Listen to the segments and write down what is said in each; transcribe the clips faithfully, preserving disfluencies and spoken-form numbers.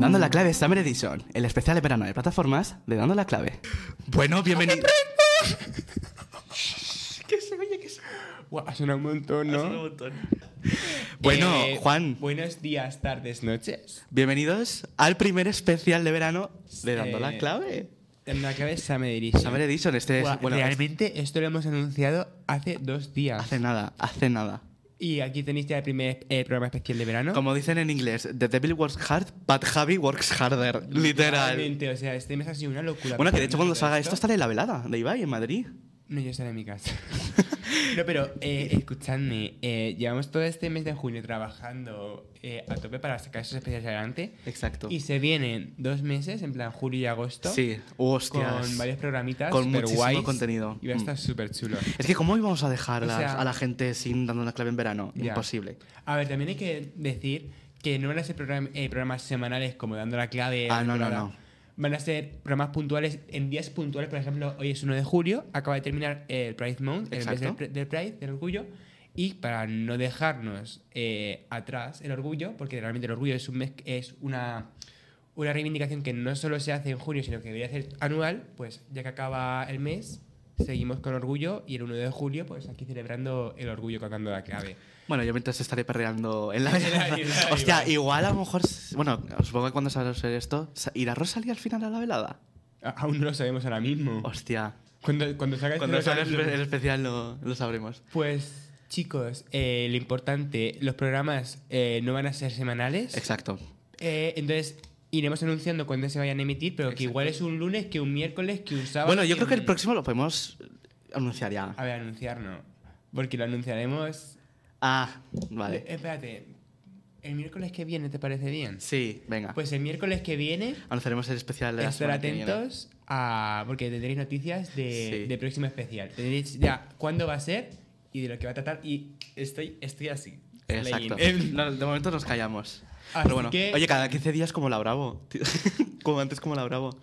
Dando la clave Summer Edition, el especial de verano de plataformas de Dando la clave. Bueno, bienvenido. Que se oye, que se oye. Wow, ha sonado un montón, ¿no? Ha sonado un montón. Bueno, eh, Juan. Buenos días, tardes, noches. Bienvenidos al primer especial de verano de Dando eh, la clave. Dando la clave Summer Edition. Summer Edition, este wow, es... Bueno, realmente esto lo hemos anunciado hace dos días. Hace nada, hace nada. Y aquí tenéis ya el primer eh, programa especial de verano. Como dicen en inglés, the devil works hard, but Javi works harder. Literal. Realmente, o sea, este mes ha sido una locura. Bueno, que de hecho cuando salga esto, esto estará en la velada de Ibai en Madrid. No, yo estaré en mi casa. No, pero eh, escuchadme, eh, llevamos todo este mes de junio trabajando eh, a tope para sacar esos especiales adelante. Exacto. Y se vienen dos meses, en plan julio y agosto. Sí, hostias. Con varios programitas. Con muchísimo guays, contenido. Y va a estar mm. súper chulo. Es que, ¿cómo íbamos a dejar o sea, a la gente sin Dando la clave en verano? Ya. Imposible. A ver, también hay que decir que no van a ser program- eh, programas semanales como Dando la clave. Ah, no, no, no. Van a ser programas puntuales, en días puntuales. Por ejemplo, hoy es uno de julio, acaba de terminar el Pride Month, exacto, el mes del, del Pride, del orgullo. Y para no dejarnos eh, atrás el orgullo, porque realmente el orgullo es, un mes, es una, una reivindicación que no solo se hace en junio, sino que debería ser anual, pues ya que acaba el mes, seguimos con orgullo y el uno de julio, pues aquí celebrando el orgullo cantando la clave. Bueno, yo mientras estaré perreando en la velada. Hostia, igual a lo mejor... Bueno, supongo que cuando salga esto... ¿Irá Rosalía al final a la velada? A- aún no lo sabemos ahora mismo. Hostia. Cuando, cuando salga, este cuando salga el, el especial lo, lo sabremos. Pues, chicos, eh, lo importante, los programas eh, no van a ser semanales. Exacto. Eh, entonces... Iremos anunciando cuándo se vayan a emitir, pero exacto, que igual es un lunes, que un miércoles, que un sábado... Bueno, yo creo un... que el próximo lo podemos anunciar ya. A ver, anunciar no. Porque lo anunciaremos... Ah, vale. Eh, espérate. ¿El miércoles que viene te parece bien? Sí, venga. Pues el miércoles que viene... Anunciaremos el especial de la semana que viene. Estar atentos a... Porque tendréis noticias de, sí, de próximo especial. Tendréis ya cuándo va a ser y de lo que va a tratar. Y estoy, estoy así. Exacto. No, de momento nos callamos. Así pero bueno, que... oye, cada quince días como la Bravo. Como antes como la Bravo.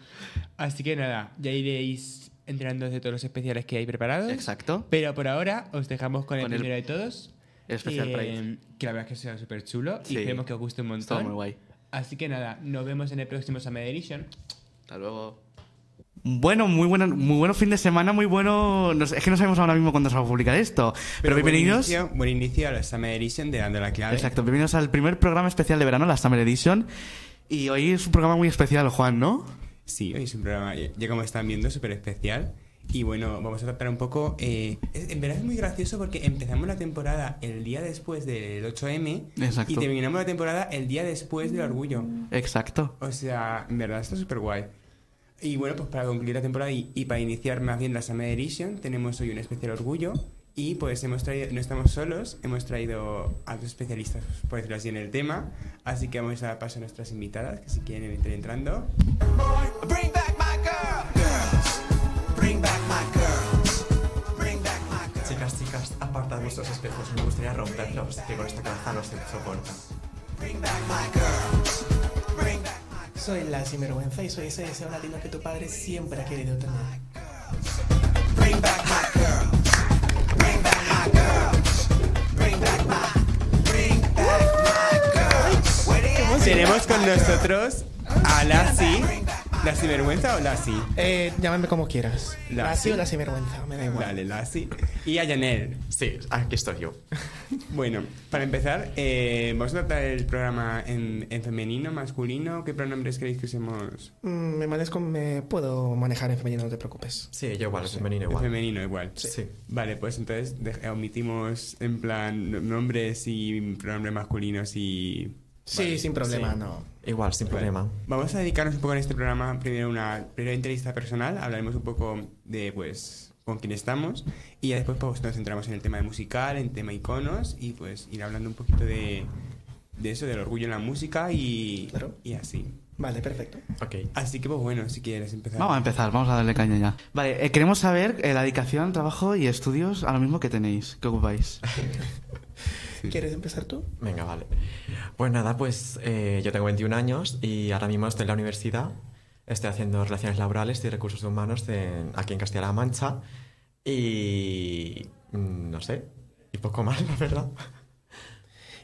Así que nada, ya iréis enterándose de todos los especiales que hay preparados. Exacto. Pero por ahora os dejamos con el con primero el... de todos. El especial eh, Pride. Que la verdad es que sea súper chulo sí, y esperemos que os guste un montón. Está muy guay. Así que nada, nos vemos en el próximo Summer Edition. Hasta luego. Bueno, muy bueno, muy bueno fin de semana, muy bueno... No sé, es que no sabemos ahora mismo cuándo se va a publicar esto. Pero, pero bienvenidos... Buen inicio, buen inicio a la Summer Edition de Dando la clave. Exacto, bienvenidos al primer programa especial de verano, la Summer Edition. Y hoy es un programa muy especial, Juan, ¿no? Sí, hoy es un programa, ya como están viendo, súper especial. Y bueno, vamos a tratar un poco... Eh, en verdad es muy gracioso porque empezamos la temporada el día después del ocho eme. Exacto. Y terminamos la temporada el día después del orgullo. Exacto. O sea, en verdad está súper guay. Y bueno, pues para concluir la temporada y, y para iniciar más bien la Summer Edition, tenemos hoy un especial orgullo y pues hemos traído, no estamos solos, hemos traído a dos especialistas, por decirlo así, en el tema, así que vamos a dar paso a nuestras invitadas, que si quieren entrar entrando. Chicas, chicas, apartad vuestros espejos, me gustaría romperlos, que con esta cabeza no se soporta. Bring back my girls. Bring back. Soy Lassie Vergüenza y soy ese deseo latino que tu padre siempre ha querido tener. Bring back my girls. Bring back my girls. Bring back my, bring back my girls. Tenemos con nosotros a Lassie. ¿Lassie Vergüenza o Lassie? Eh, llámame como quieras. Lassie, Lassie o Lassie Vergüenza, me da igual. Dale, Lassie. Y a Janelle. Sí, aquí estoy yo. Bueno, para empezar, eh, vamos a tratar el programa en, en femenino, masculino. ¿Qué pronombres creéis que usemos? Mm, me manejo, me puedo manejar en femenino, no te preocupes. Sí, yo igual, en femenino igual. En femenino igual. Sí, sí. Vale, pues entonces de- omitimos en plan nombres y pronombres masculinos y... Sí, vale, sin problema, sí, no. Igual, sin vale, problema. Vamos a dedicarnos un poco en este programa primero a una primera entrevista personal. Hablaremos un poco de, pues, con quién estamos. Y ya después pues, nos centramos en el tema de musical, en tema iconos. Y pues ir hablando un poquito de, de eso, del orgullo en la música y, claro, y así. Vale, perfecto. Okay. Así que, pues bueno, si quieres empezar. Vamos a empezar, vamos a darle caña ya. Vale, eh, queremos saber eh, la dedicación, trabajo y estudios ahora mismo que tenéis, que ocupáis. ¿Quieres empezar tú? Venga, vale. Pues nada, pues eh, yo tengo veintiún años y ahora mismo estoy en la universidad estoy haciendo relaciones laborales y recursos humanos de, aquí en Castilla-La Mancha y no sé, y poco más, la verdad.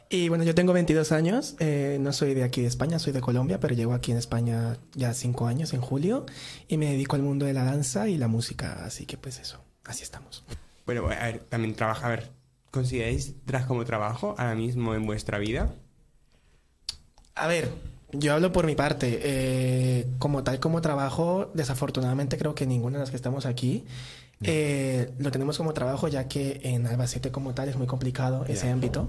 Y bueno, yo tengo veintidós años, eh, no soy de aquí de España, soy de Colombia, pero llevo aquí en España ya cinco años, en julio, y me dedico al mundo de la danza y la música, así que pues eso, así estamos. Bueno, a ver, también trabaja, a ver, ¿consideráis drag como trabajo ahora mismo en vuestra vida? A ver, yo hablo por mi parte, eh, como tal como trabajo, desafortunadamente creo que ninguna de las que estamos aquí... Eh, lo tenemos como trabajo, ya que en Albacete como tal es muy complicado ese yeah. ámbito,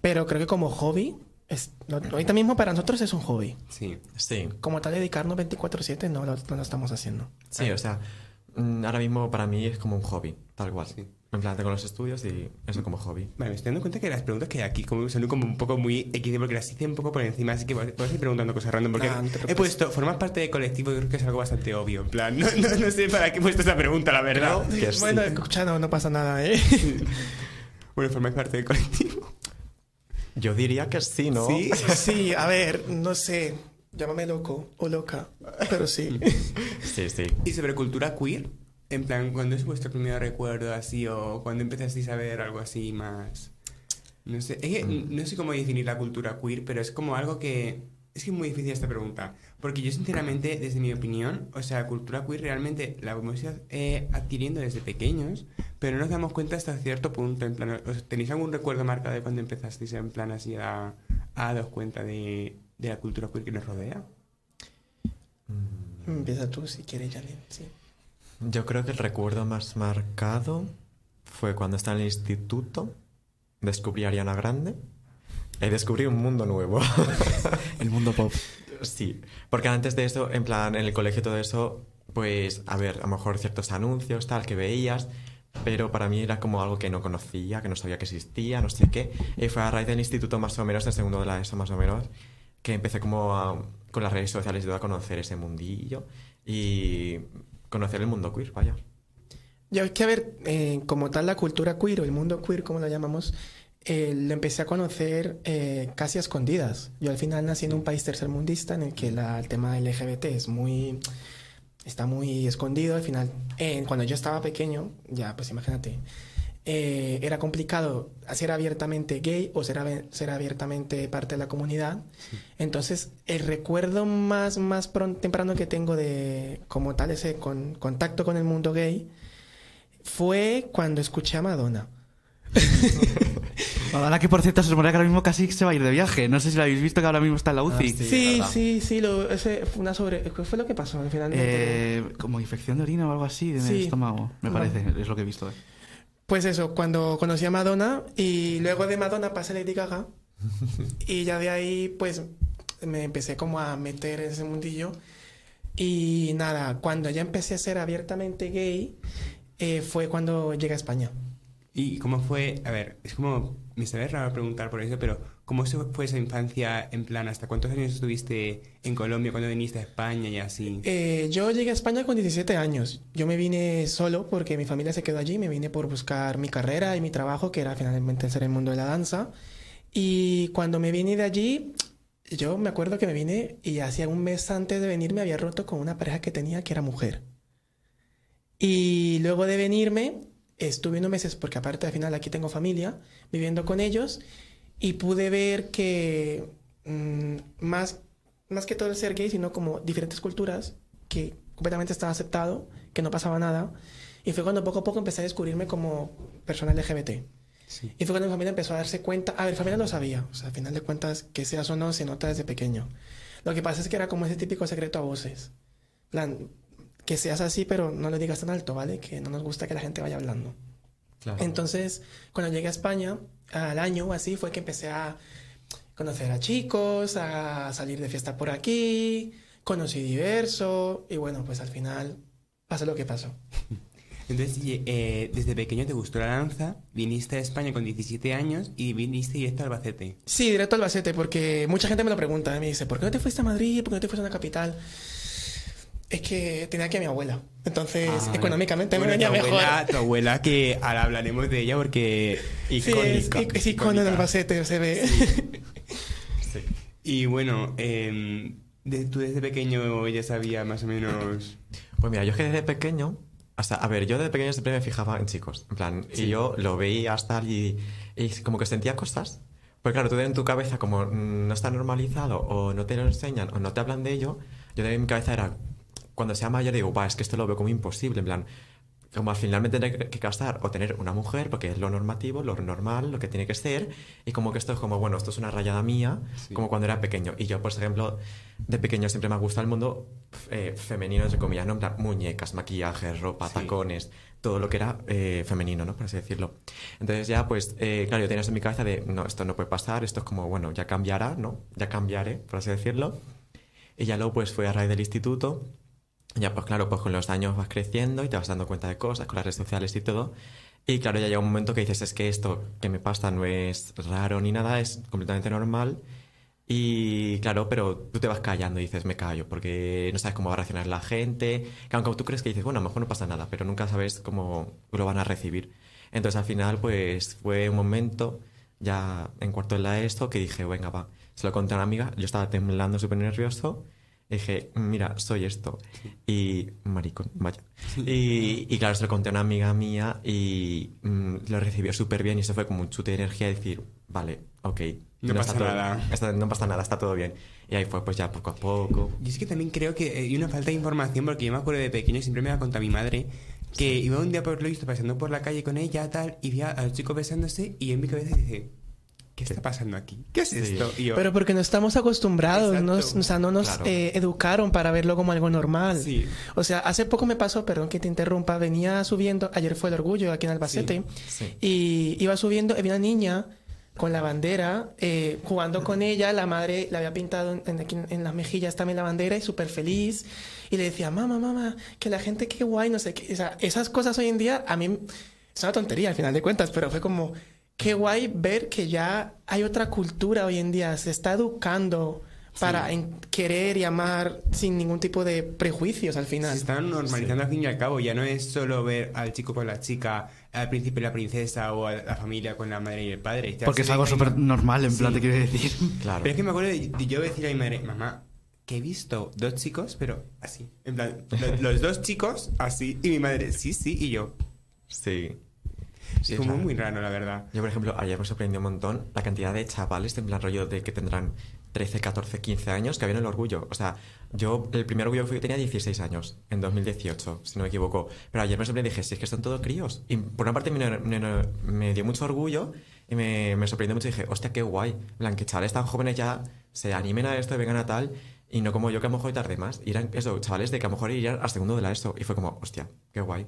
pero creo que como hobby es, lo, ahorita mismo para nosotros es un hobby. Sí, sí. Como tal dedicarnos veinticuatro siete no lo, no lo estamos haciendo. Sí, o sea, ahora mismo para mí es como un hobby, tal cual. Sí. En plan, tengo los estudios y eso como hobby. Vale, me estoy dando cuenta que las preguntas que hay aquí como son como un poco muy equis de, porque las hice un poco por encima, así que voy a ir preguntando cosas random. Porque no, no he puesto, formas parte de colectivo, creo que es algo bastante obvio. En plan, no, no, no sé para qué he puesto esa pregunta, la verdad. Pero, bueno, sí. escuchando, no pasa nada, ¿eh? Sí. Bueno, ¿formáis parte del colectivo? Yo diría que sí, ¿no? Sí, sí, a ver, no sé. Llámame loco o loca, pero sí. Sí, sí. ¿Y sobre cultura queer? En plan, ¿cuándo es vuestro primer recuerdo así o cuando empezasteis a ver algo así más? No sé, es que, mm. no sé cómo definir la cultura queer, pero es como algo que... Es que es muy difícil esta pregunta, porque yo sinceramente, desde mi opinión, o sea, la cultura queer realmente la hemos ido eh, adquiriendo desde pequeños, pero no nos damos cuenta hasta cierto punto. En plan, ¿tenéis algún recuerdo marcado de cuando empezasteis en plan así a, a daros cuenta de, de la cultura queer que nos rodea? Mm. Empieza tú si quieres, Janelle, sí. Yo creo que el recuerdo más marcado fue cuando estaba en el instituto, descubrí a Ariana Grande y descubrí un mundo nuevo. El mundo pop. Sí, porque antes de eso, en plan, en el colegio todo eso, pues, a ver, a lo mejor ciertos anuncios, tal, que veías, pero para mí era como algo que no conocía, que no sabía que existía, no sé qué. Y fue a raíz del instituto más o menos, del segundo de la ESO más o menos, que empecé como a, con las redes sociales a conocer ese mundillo y... conocer el mundo queer, vaya. Yo es que, a ver, eh, como tal la cultura queer o el mundo queer, como lo llamamos, eh, lo empecé a conocer eh, casi a escondidas. Yo al final nací en un país tercermundista en el que la, el tema L G B T es muy... está muy escondido. Al final, eh, cuando yo estaba pequeño, ya pues imagínate, eh, era complicado ser abiertamente gay o ser, ab- ser abiertamente parte de la comunidad. Sí. Entonces, el recuerdo más, más pronto, temprano que tengo de como tal ese con, contacto con el mundo gay fue cuando escuché a Madonna. Madonna, que por cierto se supone que ahora mismo casi se va a ir de viaje. No sé si lo habéis visto, que ahora mismo está en la U C I. Ah, sí, sí, sí, sí lo, ese fue una sobre... ¿Qué fue lo que pasó finalmente? Eh, como infección de orina o algo así en sí. el estómago, me parece. No. Es lo que he visto. Eh. Pues eso, cuando conocí a Madonna y luego de Madonna pasé a Lady Gaga y ya de ahí pues me empecé como a meter en ese mundillo y nada, cuando ya empecé a ser abiertamente gay eh, fue cuando llegué a España. ¿Y cómo fue? A ver, es como, me sabe raro preguntar por eso, pero ¿cómo fue esa infancia en plan? ¿Hasta cuántos años estuviste en Colombia cuando viniste a España y así? Eh, yo llegué a España con diecisiete años. Yo me vine solo porque mi familia se quedó allí. Me vine por buscar mi carrera y mi trabajo, que era finalmente ser el mundo de la danza. Y cuando me vine de allí, yo me acuerdo que me vine y hacía un mes antes de venirme había roto con una pareja que tenía que era mujer. Y luego de venirme... estuve unos meses, porque aparte al final aquí tengo familia, viviendo con ellos, y pude ver que mmm, más, más que todo el ser gay, sino como diferentes culturas, que completamente estaba aceptado, que no pasaba nada, y fue cuando poco a poco empecé a descubrirme como persona L G B T. Sí. Y fue cuando mi familia empezó a darse cuenta, a ver, mi familia lo sabía, o sea, al final de cuentas, que seas o no, se nota desde pequeño. Lo que pasa es que era como ese típico secreto a voces, plan... que seas así, pero no lo digas tan alto, ¿vale? Que no nos gusta que la gente vaya hablando. Claro. Entonces, cuando llegué a España, al año así, fue que empecé a conocer a chicos, a salir de fiesta por aquí, conocí Diverso, y bueno, pues al final pasó lo que pasó. Entonces, eh, desde pequeño te gustó la danza, viniste a España con diecisiete años y viniste directo a Albacete. Sí, directo a Albacete, porque mucha gente me lo pregunta, ¿eh? Me dice, ¿por qué no te fuiste a Madrid? ¿Por qué no te fuiste a una capital? Es que tenía aquí a mi abuela, entonces ah, económicamente bueno, me venía mejor. Tu abuela, que ahora hablaremos de ella porque icónica. Sí, es, es icono de Albacete, se ve. Sí. Sí. Y bueno, eh, De, ¿Tú desde pequeño ya sabía más o menos...? Pues mira, yo es que desde pequeño... Hasta, a ver, yo desde pequeño siempre me fijaba en chicos. En plan, sí. Y yo lo veía hasta allí y como que sentía cosas. Porque claro, tú en tu cabeza como no está normalizado o no te lo enseñan o no te hablan de ello, yo de mi cabeza era, cuando sea mayor digo, va, es que esto lo veo como imposible, en plan, como al final me tendré que casar o tener una mujer porque es lo normativo, lo normal, lo que tiene que ser, y como que esto es como, bueno, esto es una rayada mía, sí. Como cuando era pequeño. Y yo, por ejemplo, de pequeño siempre me ha gustado el mundo eh, femenino, entre comillas, ¿no? En plan, muñecas, maquillajes, ropa, sí. Tacones... todo lo que era eh, femenino, ¿no? Por así decirlo. Entonces ya, pues, eh, claro, yo tenía eso en mi cabeza de, no, esto no puede pasar, esto es como, bueno, ya cambiará, ¿no? Ya cambiaré, por así decirlo. Y ya luego, pues, fue a raíz del instituto. Ya, pues, claro, pues con los años vas creciendo y te vas dando cuenta de cosas, con las redes sociales y todo. Y claro, ya llega un momento que dices, es que esto que me pasa no es raro ni nada, es completamente normal. Y claro, pero tú te vas callando y dices, me callo, porque no sabes cómo va a reaccionar la gente, que aunque tú crees que dices, bueno, a lo mejor no pasa nada, pero nunca sabes cómo lo van a recibir. Entonces al final pues fue un momento, ya en cuarto de la ESO, que dije, venga, va, se lo conté a una amiga, yo estaba temblando, súper nervioso, y dije, mira, soy esto, y maricón, vaya. Y, y claro, se lo conté a una amiga mía y mmm, lo recibió súper bien y eso fue como un chute de energía de decir, vale, ok. No, no pasa todo, nada. Está, no pasa nada, está todo bien. Y ahí fue pues ya poco a poco. Yo es que también creo que hay una falta de información, porque yo me acuerdo de pequeño, siempre me la contaba mi madre, que sí. Iba un día por lo visto pasando por la calle con ella, tal, y vi al chico besándose, y en mi cabeza dice, ¿qué está pasando aquí? ¿Qué es sí. esto? Y yo, pero porque no estamos acostumbrados, no, o sea, no nos claro. eh, educaron para verlo como algo normal. Sí. O sea, hace poco me pasó, perdón que te interrumpa, venía subiendo, ayer fue el orgullo aquí en Albacete, sí. Sí. Y iba subiendo, y vi una niña... con la bandera, eh, jugando con ella, la madre la había pintado en, en, en las mejillas también la bandera y súper feliz, y le decía, mamá, mamá, que la gente qué guay, no sé qué, o sea, esas cosas hoy en día a mí es una tontería al final de cuentas, pero fue como, qué guay ver que ya hay otra cultura hoy en día, se está educando para sí. en querer y amar sin ningún tipo de prejuicios al final. Se están normalizando sí. al fin y al cabo, ya no es solo ver al chico con la chica, al príncipe y la princesa o a la familia con la madre y el padre. Está porque es algo súper normal, en sí. plan, te quiero decir. Claro. Pero es que me acuerdo de, de yo decir a mi madre, mamá, que he visto dos chicos, pero así. En plan, los, los dos chicos, así. Y mi madre, sí, sí, y yo. Sí. Sí, como claro. muy raro, la verdad. Yo, por ejemplo, ayer me sorprendió un montón la cantidad de chavales, en plan rollo de que tendrán trece, catorce, quince años que habían el orgullo. O sea, yo el primer orgullo que fui tenía dieciséis años, en dos mil dieciocho, si no me equivoco. Pero ayer me sorprendí y dije, sí, es que son todos críos. Y por una parte me, me, me dio mucho orgullo y me, me sorprendió mucho y dije, hostia, qué guay. Plan, que chavales tan jóvenes ya se animen a esto y vengan a tal. Y no como yo que a lo mejor tardé más. Y eran eso, chavales de que a lo mejor irían al segundo de la ESO. Y fue como, hostia, qué guay,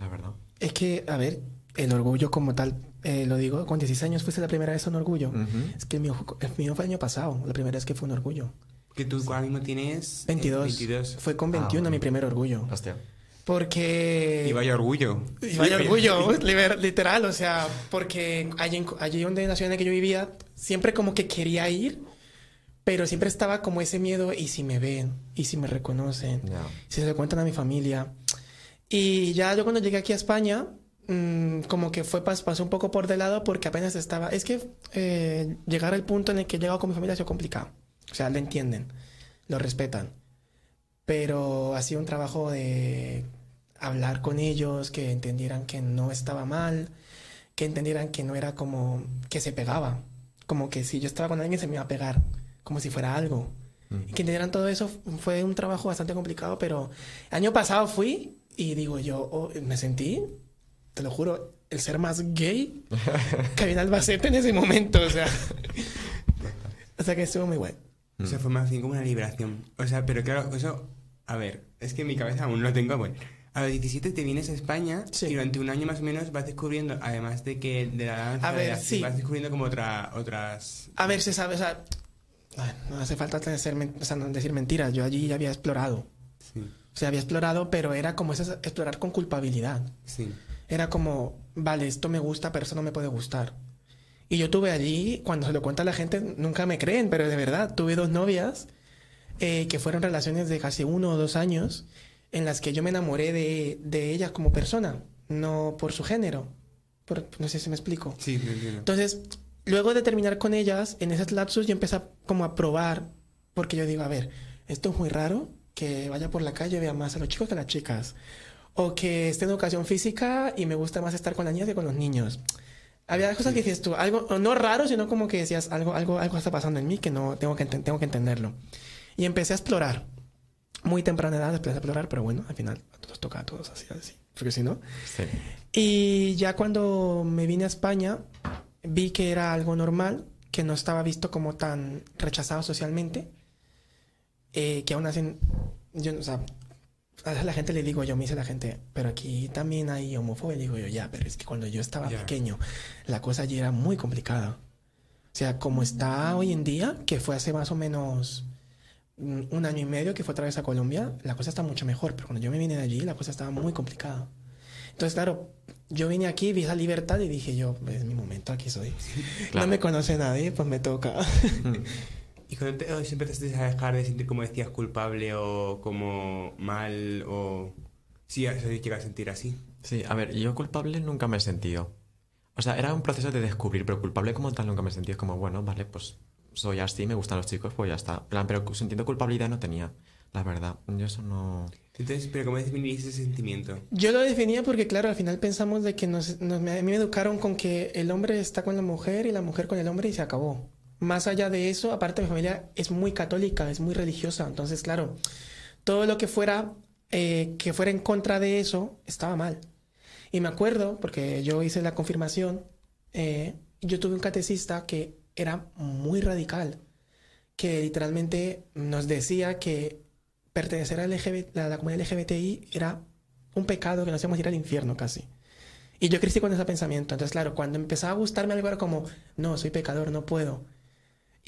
la verdad. Es que, a ver... el orgullo como tal, eh, lo digo, con dieciséis años fuiste la primera vez un orgullo. Uh-huh. Es que el mío, el mío fue el año pasado, la primera vez que fue un orgullo. ¿Que tú ahora mismo tienes? veintidós. veintidós. Fue con veintiuno ah, bueno. mi primer orgullo. Hostia. Porque... y vaya orgullo. Y vaya orgullo, literal, o sea, porque allí, allí donde nació en la que yo vivía, siempre como que quería ir, pero siempre estaba como ese miedo, y si me ven, y si me reconocen, no. si se lo cuentan a mi familia. Y ya yo cuando llegué aquí a España... como que fue pasó un poco por de lado porque apenas estaba... Es que eh, llegar al punto en el que he llegado con mi familia ha sido complicado. O sea, lo entienden, lo respetan. Pero ha sido un trabajo de hablar con ellos, que entendieran que no estaba mal, que entendieran que no era como que se pegaba. Como que si yo estaba con alguien se me iba a pegar, como si fuera algo. Mm. Y que entendieran todo eso fue un trabajo bastante complicado, pero... año pasado fui y digo yo, oh, me sentí... te lo juro, el ser más gay que había en Albacete en ese momento, o sea. O sea que estuvo muy bueno. Mm. O sea, fue más bien como una liberación. O sea, pero claro, eso, a ver, es que en mi cabeza aún no tengo, bueno. A los diecisiete te vienes a España sí. y durante un año más o menos vas descubriendo, además de que de la danza, a ver, de la, sí. vas descubriendo como otra, otras... A ver, se sabe, o sea, no hace falta hacer, o sea, no decir mentiras, yo allí ya había explorado. Sí. O sea, había explorado, pero era como esa, explorar con culpabilidad. Sí. Era como, vale, esto me gusta, pero eso no me puede gustar. Y yo tuve allí, cuando se lo cuenta la gente, nunca me creen, pero de verdad, tuve dos novias eh, que fueron relaciones de casi uno o dos años en las que yo me enamoré de, de ellas como persona, no por su género. Por, no sé si me explico. Sí, me entiendo. Entonces, luego de terminar con ellas, en esos lapsus yo empecé a, como a probar, porque yo digo, a ver, esto es muy raro, que vaya por la calle y vea más a los chicos que a las chicas. O que esté en educación física y me gusta más estar con las niñas que con los niños. Había cosas que decías tú, algo no raro, sino como que decías, algo, algo, algo está pasando en mí que no tengo que, tengo que entenderlo. Y empecé a explorar. Muy temprana edad empecé a explorar, pero bueno, al final nos toca a todos así, así. Porque si no... Sí. Y ya cuando me vine a España, vi que era algo normal, que no estaba visto como tan rechazado socialmente, eh, que aún así... Yo, o sea, a la gente le digo yo, me dice la gente, pero aquí también hay homofobia. Le digo yo, ya, pero es que cuando yo estaba yeah. pequeño, la cosa allí era muy complicada. O sea, como está hoy en día, que fue hace más o menos un año y medio que fue otra vez a Colombia, la cosa está mucho mejor. Pero cuando yo me vine de allí, la cosa estaba muy complicada. Entonces, claro, yo vine aquí, vi esa libertad y dije yo, es mi momento, aquí soy. Claro. No me conoce nadie, pues me toca. Mm. ¿Y cuando te, oh, empezaste a dejar de sentir, como decías, culpable o como mal o...? Sí, eso llega a sentir así. Sí, a ver, yo culpable nunca me he sentido. O sea, era un proceso de descubrir, pero culpable como tal nunca me sentí. Es como, bueno, vale, pues soy así, me gustan los chicos, pues ya está. Plan, pero sintiendo culpabilidad no tenía, la verdad. Yo eso no... Entonces, ¿pero cómo definís ese sentimiento? Yo lo definía porque, claro, al final pensamos de que nos, nos, me, a mí me educaron con que el hombre está con la mujer y la mujer con el hombre y se acabó. Más allá de eso, aparte mi familia es muy católica, es muy religiosa. Entonces, claro, todo lo que fuera, eh, que fuera en contra de eso, estaba mal. Y me acuerdo, porque yo hice la confirmación, eh, yo tuve un catecista que era muy radical, que literalmente nos decía que pertenecer a la comunidad L G B T I era un pecado, que nos íbamos a ir al infierno casi. Y yo crecí con ese pensamiento. Entonces, claro, cuando empezaba a gustarme algo era como, no, soy pecador, no puedo.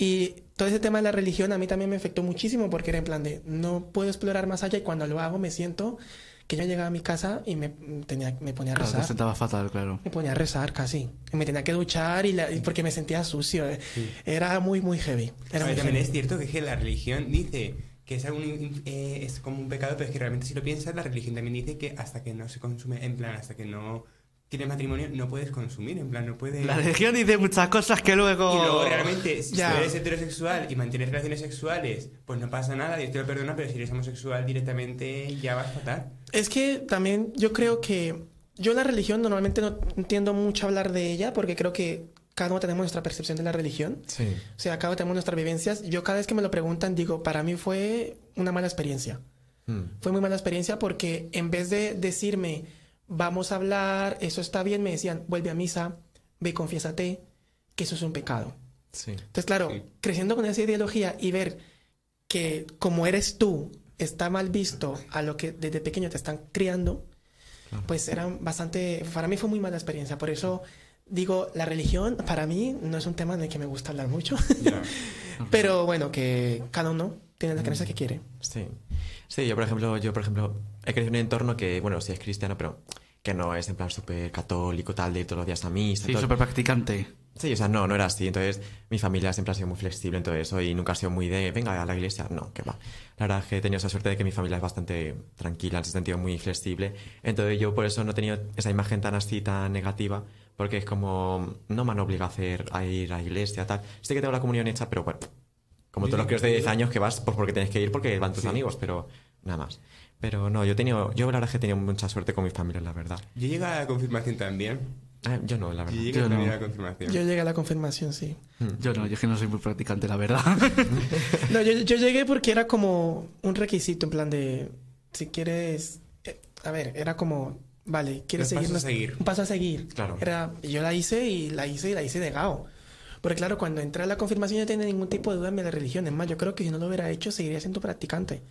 Y todo ese tema de la religión a mí también me afectó muchísimo, porque era en plan de, no puedo explorar más allá, y cuando lo hago me siento que yo llegaba a mi casa y me, tenía, me ponía a rezar. Claro, te sentaba fatal, claro. Me ponía a rezar casi. Me tenía que duchar y la, porque me sentía sucio. Sí. Era muy, muy heavy. Era muy también heavy. Es cierto que, es que la religión dice que es, algún, eh, es como un pecado, pero es que realmente si lo piensas, la religión también dice que hasta que no se consume, en plan, hasta que no... tienes matrimonio, no puedes consumir, en plan, no puedes... La religión dice muchas cosas que luego... Y luego, realmente, si ya. eres heterosexual y mantienes relaciones sexuales, pues no pasa nada, Dios te lo perdona, pero si eres homosexual directamente ya vas fatal. Es que también yo creo que... Yo la religión normalmente no entiendo mucho hablar de ella, porque creo que cada uno tenemos nuestra percepción de la religión. Sí. O sea, cada uno tenemos nuestras vivencias. Yo cada vez que me lo preguntan digo, para mí fue una mala experiencia. Hmm. Fue muy mala experiencia porque en vez de decirme... vamos a hablar, eso está bien, me decían, vuelve a misa, ve y confiésate, que eso es un pecado. Sí. Entonces, claro, sí. creciendo con esa ideología y ver que como eres tú, está mal visto a lo que desde pequeño te están criando, claro. pues eran bastante, para mí fue muy mala experiencia. Por eso digo, la religión para mí no es un tema en el que me gusta hablar mucho, yeah. pero bueno, que cada uno tiene las creencias que quiere. Sí. Sí, yo por ejemplo, yo por ejemplo, he crecido en un entorno que, bueno, sí es cristiano, pero que no es en plan súper católico, tal, de ir todos los días a misa. Sí, súper practicante. Sí, o sea, no, no era así. Entonces, mi familia siempre ha sido muy flexible en todo eso y nunca ha sido muy de, venga, a la iglesia. No, que va. La verdad es que he tenido esa suerte de que mi familia es bastante tranquila, en ese sentido muy flexible. Entonces, yo por eso no he tenido esa imagen tan así, tan negativa, porque es como, no me han obligado a, hacer, a ir a la iglesia, tal. Sé que tengo la comunión hecha, pero bueno... Como todos los críos de diez años que vas, pues porque tienes que ir porque van tus sí. amigos, pero nada más. Pero no, yo he tenido, yo la verdad es que he tenido mucha suerte con mi familia, la verdad. Yo llegué a la confirmación también. Eh, yo no, la verdad. Yo llegué yo no. a la confirmación. Yo llegué a la confirmación, sí. Hmm. Yo no, yo es que no soy muy practicante, la verdad. no, yo, yo llegué porque era como un requisito, en plan de, si quieres, eh, a ver, era como, vale, quieres seguir. Un paso a seguir. Un paso a seguir. Claro. Era, yo la hice y la hice y la hice de gao. Porque claro, cuando entré a la confirmación yo no tenía ningún tipo de duda en la religión. Es más, yo creo que si no lo hubiera hecho, seguiría siendo practicante.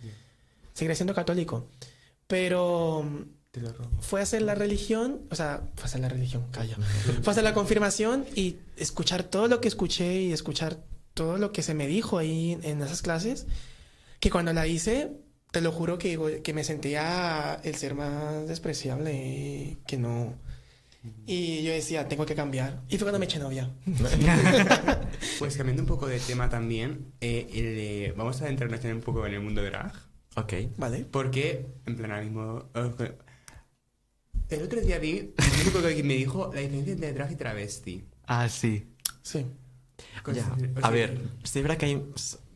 Seguiría siendo católico. Pero fue a hacer la religión, o sea, fue a hacer la religión, calla. Fue a hacer la confirmación y escuchar todo lo que escuché y escuchar todo lo que se me dijo ahí en esas clases, que cuando la hice, te lo juro que, que me sentía el ser más despreciable, que no... Y yo decía, tengo que cambiar. Y fue cuando me eché novia. Pues cambiando un poco de tema también, eh, eh, vamos a adentrarnos un poco en el mundo drag. Ok. Vale. Porque, en plan, ahora mismo... El otro día vi un poco que me dijo la diferencia entre drag y travesti. Ah, sí. Sí. Cosas, o sea, a ver, sí es verdad que hay,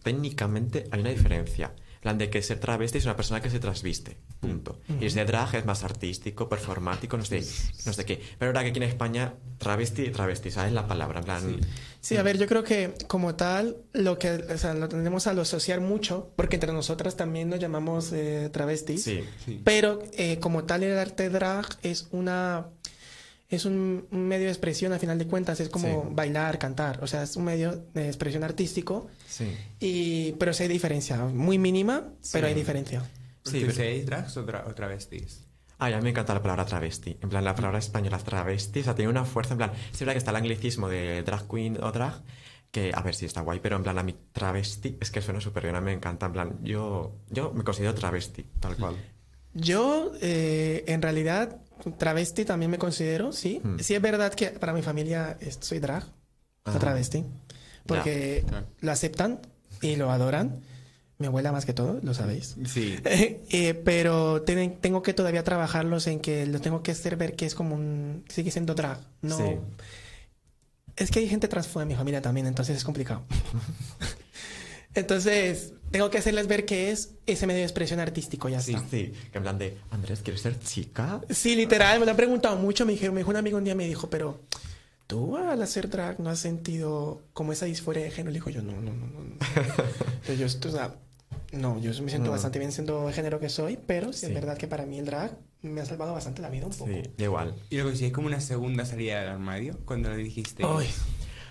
técnicamente hay una diferencia. plan de que ser travesti es una persona que se transviste, punto. Y es de drag, es más artístico, performático, no sé, no sé qué. Pero ahora que aquí en España, travesti, travesti, ¿sabes? La palabra, en plan... Sí. Sí, a ver, yo creo que como tal, lo que, o sea, lo tendemos a lo asociar mucho, porque entre nosotras también nos llamamos eh, travestis, sí, sí. Pero eh, como tal el arte drag es una... Es un medio de expresión, a final de cuentas, es como sí. bailar, cantar, o sea, es un medio de expresión artístico, sí. y, pero sí hay diferencia, muy mínima, sí. pero hay diferencia. Sí, pero... ¿Ustedes drags o, tra o travestis? Ay, a mí me encanta la palabra travesti, en plan, la palabra española travesti, o sea, tiene una fuerza, en plan, es verdad que está el anglicismo de drag queen o drag, que a ver si sí, está guay, pero en plan a mi travesti es que suena súper bien, a mí me encanta, en plan, yo, yo me considero travesti, tal cual. Yo, eh, en realidad... Travesti también me considero, sí. Hmm. Sí es verdad que para mi familia soy drag, ah. travesti, porque yeah. lo aceptan y lo adoran. Mi abuela más que todo, lo sabéis. Sí. eh, pero ten, tengo que todavía trabajarlos en que lo tengo que hacer ver que es como un... Sigue siendo drag, no... Sí. Es que hay gente transfóbica en mi familia también, entonces es complicado. Entonces... Tengo que hacerles ver qué es ese medio de expresión artístico, ya está. Sí, sí. Que en plan de, Andrés, ¿quieres ser chica? Sí, literal, me lo han preguntado mucho. Me dijeron, me dijo un amigo un día, me dijo, pero tú al hacer drag no has sentido como esa disforia de género. Le digo yo, no, no, no, no. Entonces, yo, esto, o sea, no, yo me siento no. bastante bien siendo el género que soy, pero sí, sí es verdad que para mí el drag me ha salvado bastante la vida un poco. Sí, igual. ¿Y lo consigues como una segunda salida del armario cuando lo dijiste? Ay.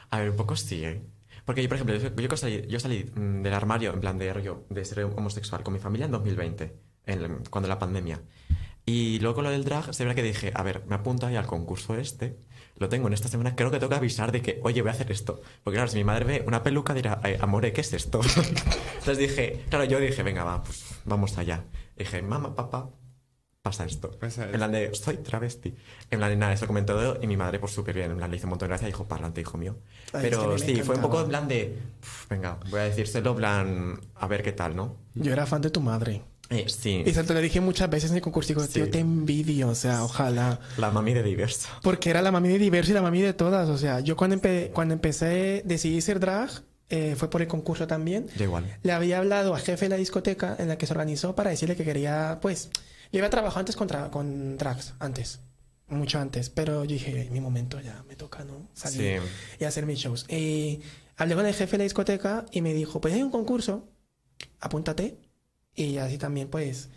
A ver, un poco sí, ¿eh? Porque yo, por ejemplo, yo, yo, salí, yo salí del armario, en plan de rollo, de ser homosexual con mi familia en dos mil veinte, en, cuando la pandemia. Y luego con lo del drag, se ve que dije, a ver, me apunto ahí al concurso este, lo tengo en esta semana, creo que tengo que avisar de que, oye, voy a hacer esto. Porque claro, si mi madre ve una peluca, dirá, amore, ¿qué es esto? Entonces dije, claro, yo dije, venga, va, pues vamos allá. Y dije, mamá, papá, pasa esto. Pasa en plan de, soy travesti. En plan de, nada, eso comentó todo y mi madre, pues súper bien. En plan, le hizo un montón de gracia y dijo, parlante, hijo mío. Ay, pero es que sí, fue un poco en plan de, pff, venga, voy a decírselo, en plan, a ver qué tal, ¿no? Yo era fan de tu madre. Eh, sí. Y te lo dije muchas veces en el concurso, digo, sí. tío, te envidio, o sea, ojalá. La mami de Diverso. Porque era la mami de Diverso y la mami de todas. O sea, yo cuando, empe cuando empecé, decidí ser drag, Eh, fue por el concurso también. Yo igual. Le había hablado al jefe de la discoteca en la que se organizó para decirle que quería, pues... Yo había trabajado antes con, tra con drags, antes, mucho antes. Pero yo dije, mi momento ya, me toca, ¿no? Salir sí. y hacer mis shows. Y hablé con el jefe de la discoteca y me dijo, pues hay un concurso, apúntate. Y así también, pues,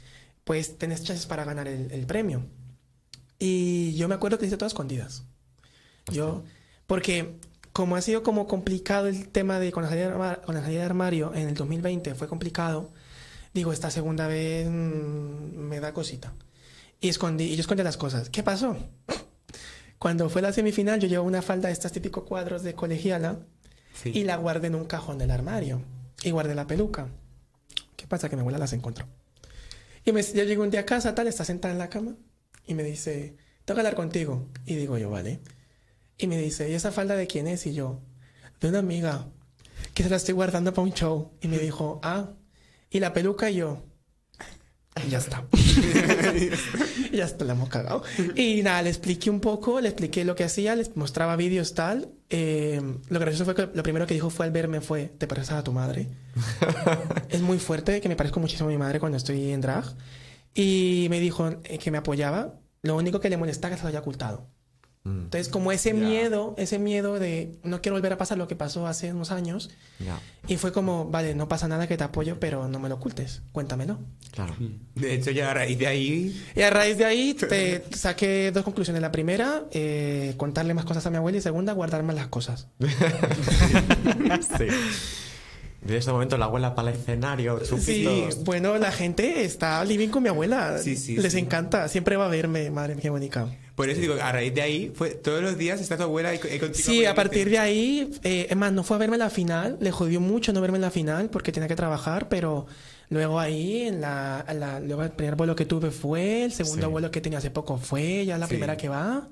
pues tenés chances para ganar el, el premio. Y yo me acuerdo que hice todo a escondidas. Okay. Yo, porque... Como ha sido como complicado el tema de con la salida de armario, con la salida de armario en el dos mil veinte, fue complicado. Digo, esta segunda vez mmm, me da cosita. Y, escondí, y yo escondí las cosas. ¿Qué pasó? Cuando fue la semifinal, yo llevaba una falda de estos típicos cuadros de colegiala sí. y la guardé en un cajón del armario. Y guardé la peluca. ¿Qué pasa? Que mi abuela las encontró. Y me, yo llegué un día a casa, tal, está sentada en la cama y me dice, tengo que hablar contigo. Y digo yo, vale. Y me dice, ¿y esa falda de quién es? Y yo, de una amiga, que se la estoy guardando para un show. Y me dijo, ah, ¿y la peluca? Y yo, y ya está. Y ya está, la hemos cagado. Y nada, le expliqué un poco, le expliqué lo que hacía, les mostraba vídeos, tal. Eh, lo gracioso fue que lo primero que dijo fue al verme fue, ¿te pareces a tu madre? Es muy fuerte, que me parezco muchísimo a mi madre cuando estoy en drag. Y me dijo que me apoyaba. Lo único que le molestaba es que se lo haya ocultado. Entonces, como ese yeah. miedo, ese miedo de no quiero volver a pasar lo que pasó hace unos años. Yeah. Y fue como, vale, no pasa nada, que te apoyo, pero no me lo ocultes, cuéntamelo. Claro. De hecho, ya a raíz de ahí... Y a raíz de ahí te saqué dos conclusiones. La primera, eh, contarle más cosas a mi abuela. Y segunda, guardar más las cosas. Sí. De ese momento la abuela para el escenario. Chupitos. Sí, bueno, la gente está living con mi abuela. Sí, sí, Les sí. encanta, siempre va a verme, madre mía, qué bonita. Por eso digo, a raíz de ahí, fue todos los días está tu abuela y contigo. Sí, a partir de ahí, eh, es más, no fue a verme en la final, le jodió mucho no verme en la final porque tenía que trabajar, pero luego ahí, en la, la, luego el primer vuelo que tuve fue, el segundo sí. vuelo que tenía hace poco fue, ya la sí. primera que va.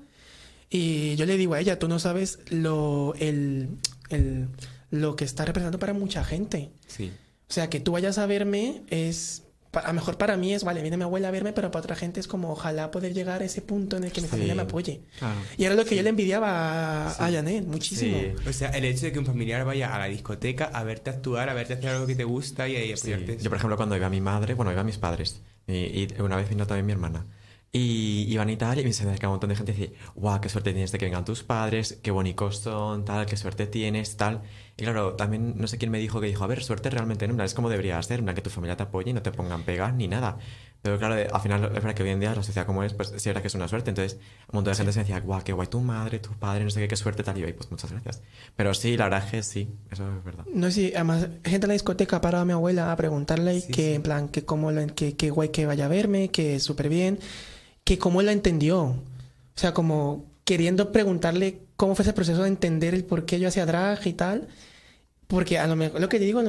Y yo le digo a ella, tú no sabes lo, el, el, lo que está representando para mucha gente. Sí. O sea, que tú vayas a verme es... a lo mejor para mí es, vale, viene mi abuela a verme, pero para otra gente es como, ojalá poder llegar a ese punto en el que mi sí. familia me apoye. Claro. Y era lo que sí. yo le envidiaba a, sí. a Janelle, muchísimo. Sí. O sea, el hecho de que un familiar vaya a la discoteca a verte actuar, a verte hacer algo que te gusta y ahí apoyarte. Sí. Yo, por ejemplo, cuando iba a mi madre, bueno, iba a mis padres, y, y una vez vino también mi hermana. Y iban y tal, y me se acercaba un montón de gente y decía, guau, qué suerte tienes de que vengan tus padres, qué bonitos son, tal, qué suerte tienes, tal. Y claro, también no sé quién me dijo que dijo, a ver, suerte realmente, no, es como debería ser, en plan que tu familia te apoye y no te pongan pegas ni nada. Pero claro, al final, es verdad que hoy en día la sociedad como es, pues sí es verdad que es una suerte. Entonces, un montón de gente se decía, guau, qué guay tu madre, tu padre, no sé qué, qué suerte, tal. Y yo, pues muchas gracias. Pero sí, la verdad es que sí, eso es verdad. No, sí, además, gente en la discoteca paraba a mi abuela a preguntarle sí, que, sí. en plan, que cómo, que, que guay que vaya a verme, que súper bien. Que cómo la entendió, o sea, como queriendo preguntarle cómo fue ese proceso de entender el por qué yo hacía drag y tal, porque a lo mejor, lo que te digo,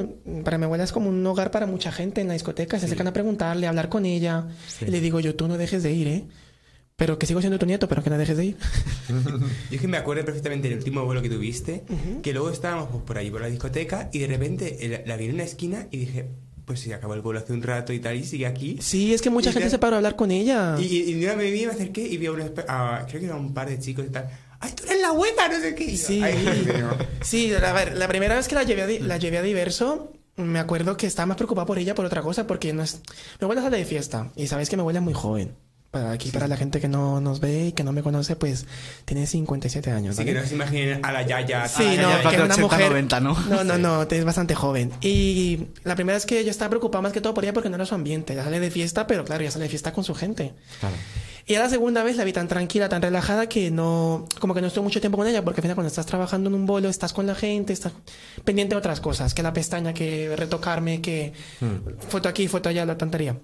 para mi abuela es como un hogar para mucha gente en la discoteca, sí. se acercan a preguntarle, a hablar con ella, sí. y le digo yo, tú no dejes de ir, ¿eh? Pero que sigo siendo tu nieto, pero que no dejes de ir. Yo es que me acuerdo perfectamente del último vuelo que tuviste, uh-huh. que luego estábamos pues, por ahí, por la discoteca, y de repente la vi en una esquina y dije... Pues sí, acabó el vuelo hace un rato y tal, y sigue aquí. Sí, es que mucha y gente la... se paró a hablar con ella. Y, y, y yo me vi, me acerqué y vi a unos... A, creo que eran un par de chicos y tal. ¡Ay, tú eres la abuela! No sé qué. Yo, sí, sí, a ver, la primera vez que la llevé a, di- la llevé a Diverso, me acuerdo que estaba más preocupada por ella por otra cosa, porque no es... mi abuela sale de fiesta, y sabéis que mi abuela es muy joven. Para aquí, sí. para la gente que no nos ve y que no me conoce, pues tiene cincuenta y siete años. ¿Vale? Sí, que no se imaginen a la yaya. Sí, a la no, yaya, que era una mujer... noventa, ¿no? No, no, sí. no, es bastante joven. Y la primera es que yo estaba preocupada más que todo por ella porque no era su ambiente. Ya sale de fiesta, pero claro, ya sale de fiesta con su gente. Claro. Y a la segunda vez la vi tan tranquila, tan relajada, que no... Como que no estuve mucho tiempo con ella, porque al final cuando estás trabajando en un bolo, estás con la gente, estás pendiente de otras cosas, que la pestaña, que retocarme, que hmm. foto aquí, foto allá, la tontería.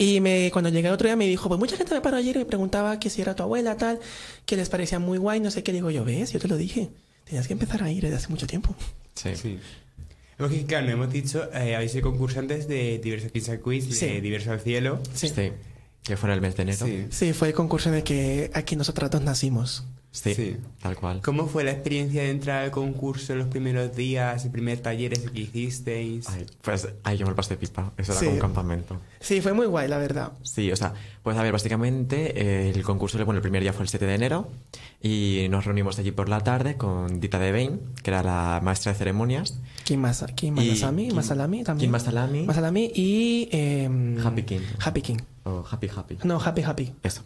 Y me, cuando llegué el otro día me dijo, pues mucha gente me paró ayer y me preguntaba que si era tu abuela, tal, que les parecía muy guay, no sé qué. Digo yo, ¿ves? Yo te lo dije. Tenías que empezar a ir desde hace mucho tiempo. Sí. sí. Porque, claro, nos hemos dicho, eh, habéis sido concursantes de Diverso Kids and Quiz, sí. de Diverso al Cielo. Sí. sí. Que fue en el mes de enero. Sí. sí, fue el concurso en el que aquí nosotros dos nacimos. Sí, sí, tal cual. ¿Cómo fue la experiencia de entrar al concurso los primeros días, el primer taller ese que hicisteis? Ay, pues ahí yo me lo pasé pipa, eso sí. era como un campamento. Sí, fue muy guay, la verdad. Sí, o sea, pues a ver, básicamente eh, el concurso, bueno, el primer día fue el siete de enero y nos reunimos allí por la tarde con Dita de Bain, que era la maestra de ceremonias. Kim Masala, Kim Masalami, Masalami también. Kim Masalami. Masalami y... Eh, Happy King. Happy King. O Happy Happy. No, Happy Happy. Eso.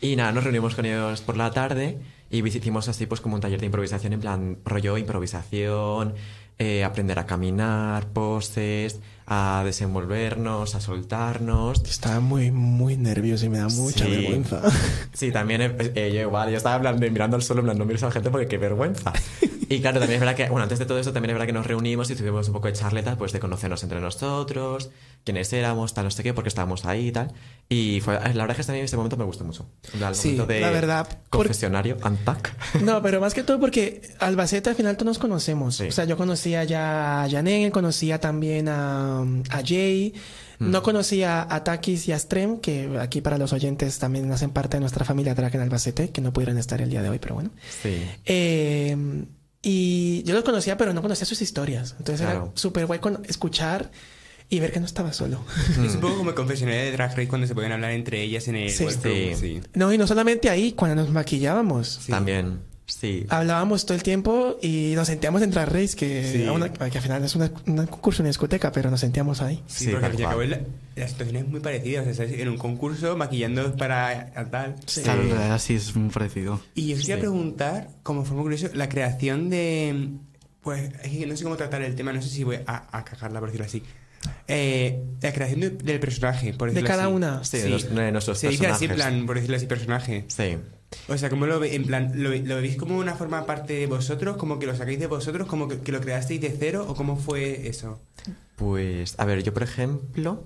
Y nada, nos reunimos con ellos por la tarde y hicimos así pues como un taller de improvisación, en plan rollo improvisación, eh, aprender a caminar, poses, a desenvolvernos, a soltarnos. Estaba muy, muy nervioso y me da mucha sí. vergüenza. Sí, también eh, yo igual, yo estaba plan, mirando al suelo, en plan, no mires a la gente porque qué vergüenza. Y claro, también es verdad que, bueno, antes de todo eso también es verdad que nos reunimos y tuvimos un poco de charletas, pues de conocernos entre nosotros, quiénes éramos, tal, no sé qué, porque estábamos ahí y tal. Y fue, la verdad es que también ese momento me gustó mucho. El sí, momento de la verdad. Confesionario, porque... Unpack. No, pero más que todo porque Albacete al final todos nos conocemos. Sí. O sea, yo conocía ya a Janelle, conocía también a, a Jay. No conocía a Takis y a Strem, que aquí para los oyentes también hacen parte de nuestra familia drag en Albacete, que no pudieron estar el día de hoy, pero bueno. Sí. Eh, y yo los conocía, pero no conocía sus historias. Entonces claro. era súper guay con- escuchar y ver que no estaba solo. Mm. Es un poco como el confesionario de Drag Race cuando se pueden hablar entre ellas en el... Sí, sí. sí. No, y no solamente ahí, cuando nos maquillábamos. Sí. También. Sí. Hablábamos todo el tiempo y nos sentíamos en Drag Race, que, sí. una, que al final es una, una, un concurso, una discoteca, pero nos sentíamos ahí. Sí, sí, porque al cabo la, la situación es muy parecida. O sea, ¿sabes? En un concurso, maquillando para tal. Sí, la verdad, sí, es muy parecido. Y yo quería sí. preguntar, como forma curiosa, la creación de... Pues, no sé cómo tratar el tema, no sé si voy a, a cagarla, por decirlo así. Eh, la creación de, del personaje, por decirlo así. De cada así. Una. Sí, sí. De, los, de nuestros Se personajes. Se dice así, plan, por decirlo así, personaje. Sí. O sea, ¿cómo lo, ve, en plan, lo, lo veis como una forma aparte de vosotros? ¿Como que lo sacáis de vosotros? ¿Como que, que lo creasteis de cero? ¿O cómo fue eso? Pues, a ver, yo por ejemplo...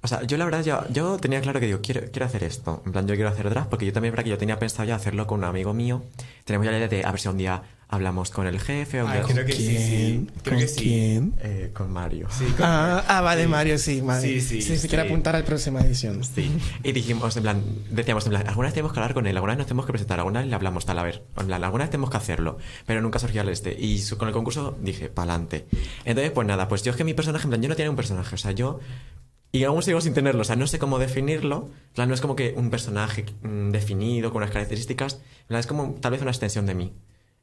O sea, yo la verdad, yo, yo tenía claro que digo, quiero, quiero hacer esto. En plan, yo quiero hacer drag, porque yo también, verdad, que yo tenía pensado ya hacerlo con un amigo mío. Tenemos ya la idea de, a ver si un día hablamos con el jefe o... Ah, creo ¿con que quién? Sí, sí. Creo ¿Con que sí. quién? Eh, con Mario. Sí, con ah, Mario. Ah, vale, sí. Mario, sí. Mario. Sí, sí, sí. Si sí. quiere apuntar a la próxima edición. Sí. Y dijimos, en plan, decíamos, en plan, alguna vez tenemos que hablar con él, alguna vez nos tenemos que presentar, alguna vez le hablamos tal, a ver, en plan, alguna vez tenemos que hacerlo, pero nunca surgió el este. Y su, con el concurso dije, pa'lante. Entonces, pues nada, pues yo es que mi personaje, en plan, yo no tenía un personaje, o sea, yo... Y aún sigo sin tenerlo, o sea, no sé cómo definirlo. No es como que un personaje definido, con unas características. Es como tal vez una extensión de mí.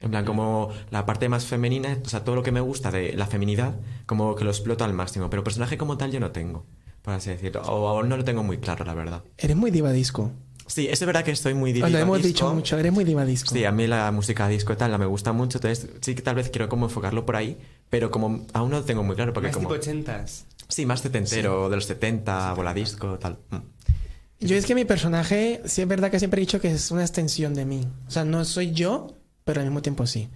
En plan, como la parte más femenina, o sea, todo lo que me gusta de la feminidad, como que lo exploto al máximo. Pero personaje como tal yo no tengo, por así decirlo. O aún no lo tengo muy claro, la verdad. Eres muy diva disco. Sí, es verdad que estoy muy diva disco. Lo hemos dicho mucho, eres muy diva disco. Sí, a mí la música disco y tal, la me gusta mucho. Entonces, sí que tal vez quiero como enfocarlo por ahí, pero como aún no lo tengo muy claro. Porque más como... tipo ochentas. Sí, más setentero, sí. De los setenta, bola disco, tal. Yo es que mi personaje, sí es verdad que siempre he dicho que es una extensión de mí. O sea, no soy yo, pero al mismo tiempo sí.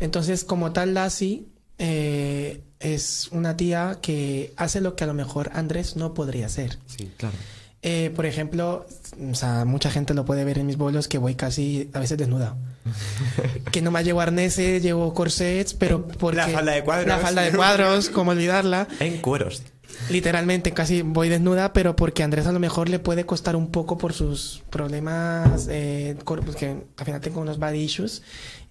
Entonces, como tal, Lassie eh, es una tía que hace lo que a lo mejor Andrés no podría hacer. Sí, claro. Eh, por ejemplo, o sea, mucha gente lo puede ver en mis bolos que voy casi a veces desnuda. Que nomás llevo arneses, llevo corsets, pero porque... La falda de cuadros. La falda de cuadros, cómo olvidarla. En cueros. Literalmente, casi voy desnuda, pero porque a Andrés a lo mejor le puede costar un poco por sus problemas, eh, porque al final tengo unos body issues,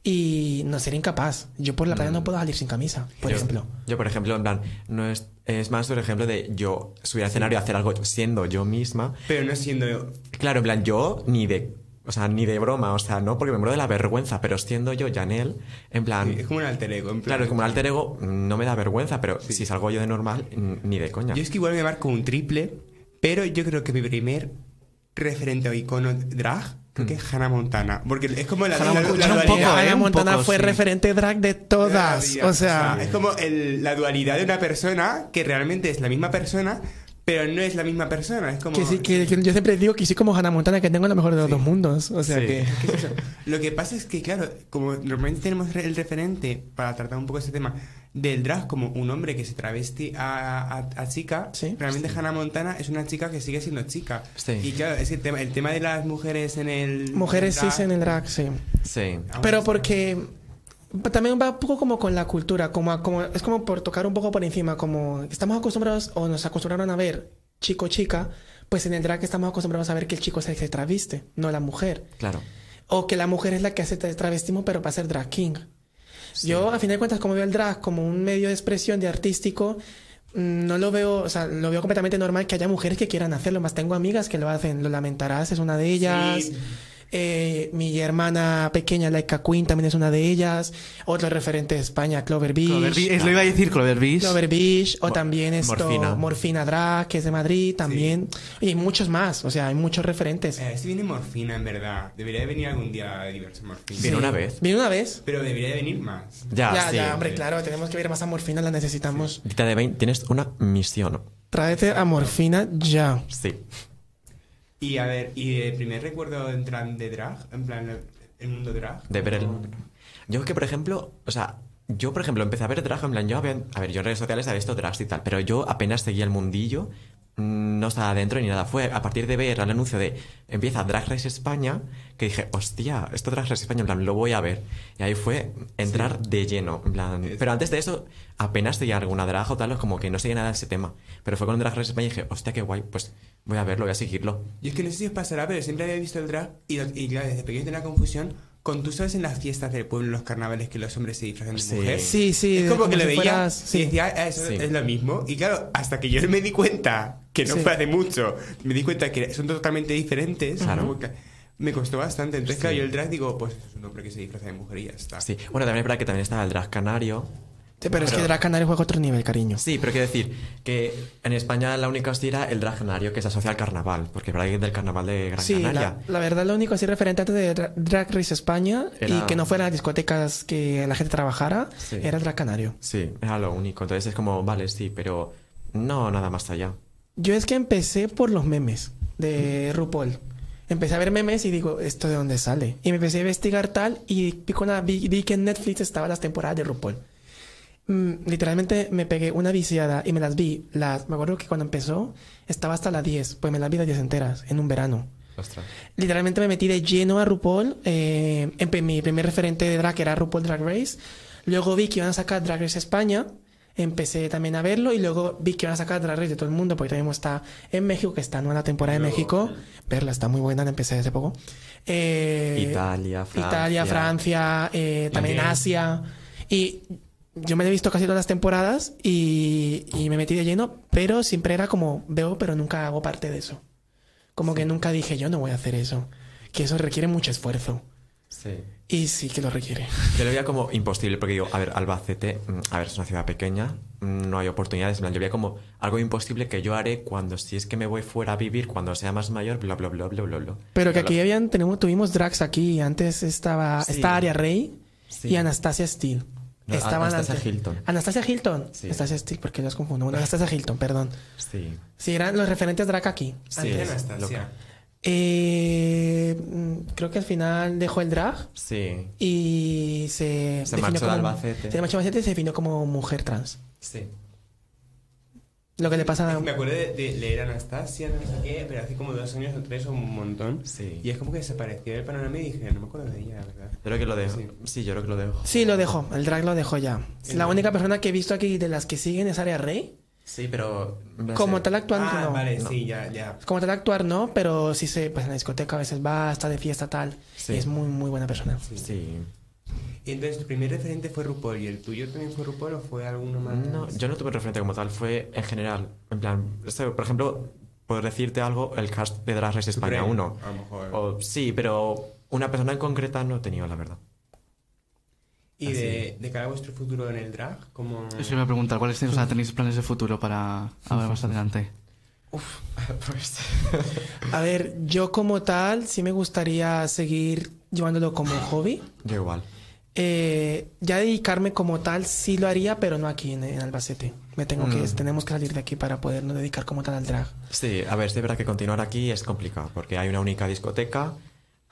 y no sería incapaz. Yo por la playa no puedo salir sin camisa, por yo, ejemplo. Yo, por ejemplo, en plan, no es... Es más un ejemplo de yo subir al escenario y hacer algo siendo yo misma. Pero no siendo yo. Claro, en plan, yo ni de... O sea, ni de broma, o sea, no, porque me muero de la vergüenza, pero siendo yo, Janelle, en plan... Sí, es como un alter ego. En plan, claro, es como un alter ego, no me da vergüenza, pero sí. Si salgo yo de normal, ni de coña. Yo es que igual me marco un triple, pero yo creo que mi primer referente o icono drag... Creo que es Hannah Montana. Porque es como la... Hannah, la, la, la un poco, Hannah un Montana poco, fue sí. referente drag de todas. O sea, o sea... Es como el, la dualidad de una persona que realmente es la misma persona, pero no es la misma persona. Es como... Que sí, que, que yo siempre digo que soy como Hannah Montana, que tengo lo mejor de los sí. dos mundos. O sea sí. que... ¿Qué es eso? Lo que pasa es que, claro, como normalmente tenemos el referente, para tratar un poco ese tema, del drag como un hombre que se travesti a, a, a chica, ¿sí? Realmente sí. Hannah Montana es una chica que sigue siendo chica. Sí. Y claro, es el tema, el tema de las mujeres en el... Mujeres cis en el drag, sí. Sí. Pero porque también va un poco como con la cultura, como, como es como por tocar un poco por encima, como estamos acostumbrados o nos acostumbraron a ver chico-chica, pues en el drag estamos acostumbrados a ver que el chico se, se traviste, no la mujer. Claro. O que la mujer es la que hace travestismo, pero para ser drag king. Sí. Yo, a fin de cuentas, como veo el drag como un medio de expresión, de artístico, no lo veo, o sea, lo veo completamente normal que haya mujeres que quieran hacerlo. Más tengo amigas que lo hacen, Lo Lamentarás es una de ellas. Sí. Eh, mi hermana pequeña, Laika Queen, también es una de ellas. Otro referente de España, Clover Beach. Clover Beach es, lo iba a decir, Clover Beach. Clover Beach, o Mo también esto, Morfina. Morfina Drag, que es de Madrid, también. Sí. Y hay muchos más, o sea, hay muchos referentes. Eh, si viene Morfina, en verdad. Debería de venir algún día a Diverso Morfina. Viene sí. una vez. Viene una vez. Pero debería de venir más. Ya, ya, sí, ya hombre, sí. claro, tenemos que ver más a Morfina, la necesitamos. Sí. Tienes una misión. Tráete a Morfina ya. Sí. Y a ver, ¿y el primer recuerdo en plan de drag? En plan, el mundo drag. De ver el... Yo es que, por ejemplo, o sea, yo, por ejemplo, empecé a ver drag, en plan, yo, a ver, a ver yo en redes sociales había visto drag y tal, pero yo apenas seguía el mundillo, no estaba adentro ni nada. Fue a partir de ver el anuncio de empieza Drag Race España, que dije, hostia, esto Drag Race España, en plan, lo voy a ver. Y ahí fue entrar sí. de lleno, en plan... Es... Pero antes de eso, apenas seguía alguna drag o tal, como que no seguía nada de ese tema. Pero fue con Drag Race España y dije, hostia, qué guay, pues... Voy a verlo, voy a seguirlo. Y es que no sé si os pasará, pero siempre había visto el drag y, y claro, desde pequeño tenía confusión con, tú sabes, en las fiestas del pueblo, en los carnavales, que los hombres se disfrazan de sí. mujer. Sí, sí. Es como, como que si lo veía sí. y decía, ah, eso sí. es lo mismo. Y claro, hasta que yo me di cuenta, que no sí. fue hace mucho, me di cuenta que son totalmente diferentes. Claro. Me costó bastante. Entonces, sí. claro, yo el drag digo, pues es un hombre que se disfraza de mujer y ya está. Sí. Bueno, también es verdad que también estaba el drag canario. Sí, pero, pero es que el drag canario juega otro nivel, cariño. Sí, pero quiero decir que en España la única hostia era el drag canario, que se asocia al carnaval, porque es verdad que es del carnaval de Gran sí, Canaria. La, la verdad, lo único así referente antes de dra Drag Race España era... y que no fueran discotecas que la gente trabajara, sí. era el drag canario. Sí, era lo único. Entonces es como, vale, sí, pero no nada más allá. Yo es que empecé por los memes de RuPaul. Empecé a ver memes y digo, ¿esto de dónde sale? Y me empecé a investigar tal y vi, vi que en Netflix estaban las temporadas de RuPaul. Literalmente me pegué una viciada y me las vi. Las, me acuerdo que cuando empezó estaba hasta las diez, pues me las vi las diez enteras en un verano. Ostras. Literalmente me metí de lleno a RuPaul. Eh, en, mi primer referente de drag era RuPaul Drag Race. Luego vi que iban a sacar Drag Race España. Empecé también a verlo y luego vi que iban a sacar Drag Race de todo el mundo, porque también está en México, que está en una temporada luego, de México. Verla está muy buena, la empecé hace poco. Eh, Italia, Francia. Italia, Francia, eh, también Asia. Y yo me he visto casi todas las temporadas y, y me metí de lleno, pero siempre era como veo, pero nunca hago parte de eso. Como que nunca dije, yo no voy a hacer eso. Que eso requiere mucho esfuerzo. Sí. Y sí que lo requiere. Yo lo veía como imposible, porque digo, a ver, Albacete, a ver, es una ciudad pequeña, no hay oportunidades. Yo veía como algo imposible que yo haré cuando, si es que me voy fuera a vivir, cuando sea más mayor, bla, bla, bla, bla, bla, bla. Pero que aquí habían, tenemos, tuvimos drags aquí. Antes estaba sí. Está Arya Rey sí. y Anastasia Steele. No, Estaban Anastasia ante... Hilton. Anastasia Hilton. Sí. Anastasia Steele, porque las confundo. Bueno, Anastasia Hilton, perdón. Sí. Sí, eran los referentes drag aquí. Sí, antes. Anastasia. Eh, creo que al final dejó el drag. Sí. Y se... Se marchó de Albacete. Se marchó de Albacete y se definió como mujer trans. Sí. Lo que le pasa a... Me acuerdo de, de leer Anastasia, no sé qué, pero hace como dos años o tres o un montón. Sí. Y es como que desapareció del panorama y dije, no me acuerdo de ella, la verdad. Yo creo que lo dejo. Sí, sí yo creo que lo dejo. Sí, lo dejo. El drag lo dejo ya. Sí. La única persona que he visto aquí de las que siguen es Arya Rey. Sí, pero... Como tal actuar ah, no. vale, no. sí, ya, ya. Como tal actuar no, pero sí se... Pues en la discoteca a veces va, está de fiesta, tal. Sí. Es muy, muy buena persona. Sí. sí. Y entonces, ¿tu primer referente fue RuPaul? ¿Y el tuyo también fue RuPaul o fue alguno más? No, yo no tuve referente como tal, fue en general. En plan, por ejemplo, por decirte algo, el cast de Drag Race España uno. A lo mejor. O, sí, pero una persona en concreta no he tenido, la verdad. ¿Y de, de cara a vuestro futuro en el drag? ¿Cómo... Eso iba a preguntar, ¿cuáles tenéis, o sea, tenéis planes de futuro para ahora más adelante? Uf, pues... A ver, yo como tal sí me gustaría seguir llevándolo como hobby. Yo igual. Eh, ya dedicarme como tal sí lo haría, pero no aquí en, en Albacete. Me tengo mm. que, tenemos que salir de aquí para podernos dedicar como tal al drag. Sí, a ver, es de verdad que continuar aquí es complicado, porque hay una única discoteca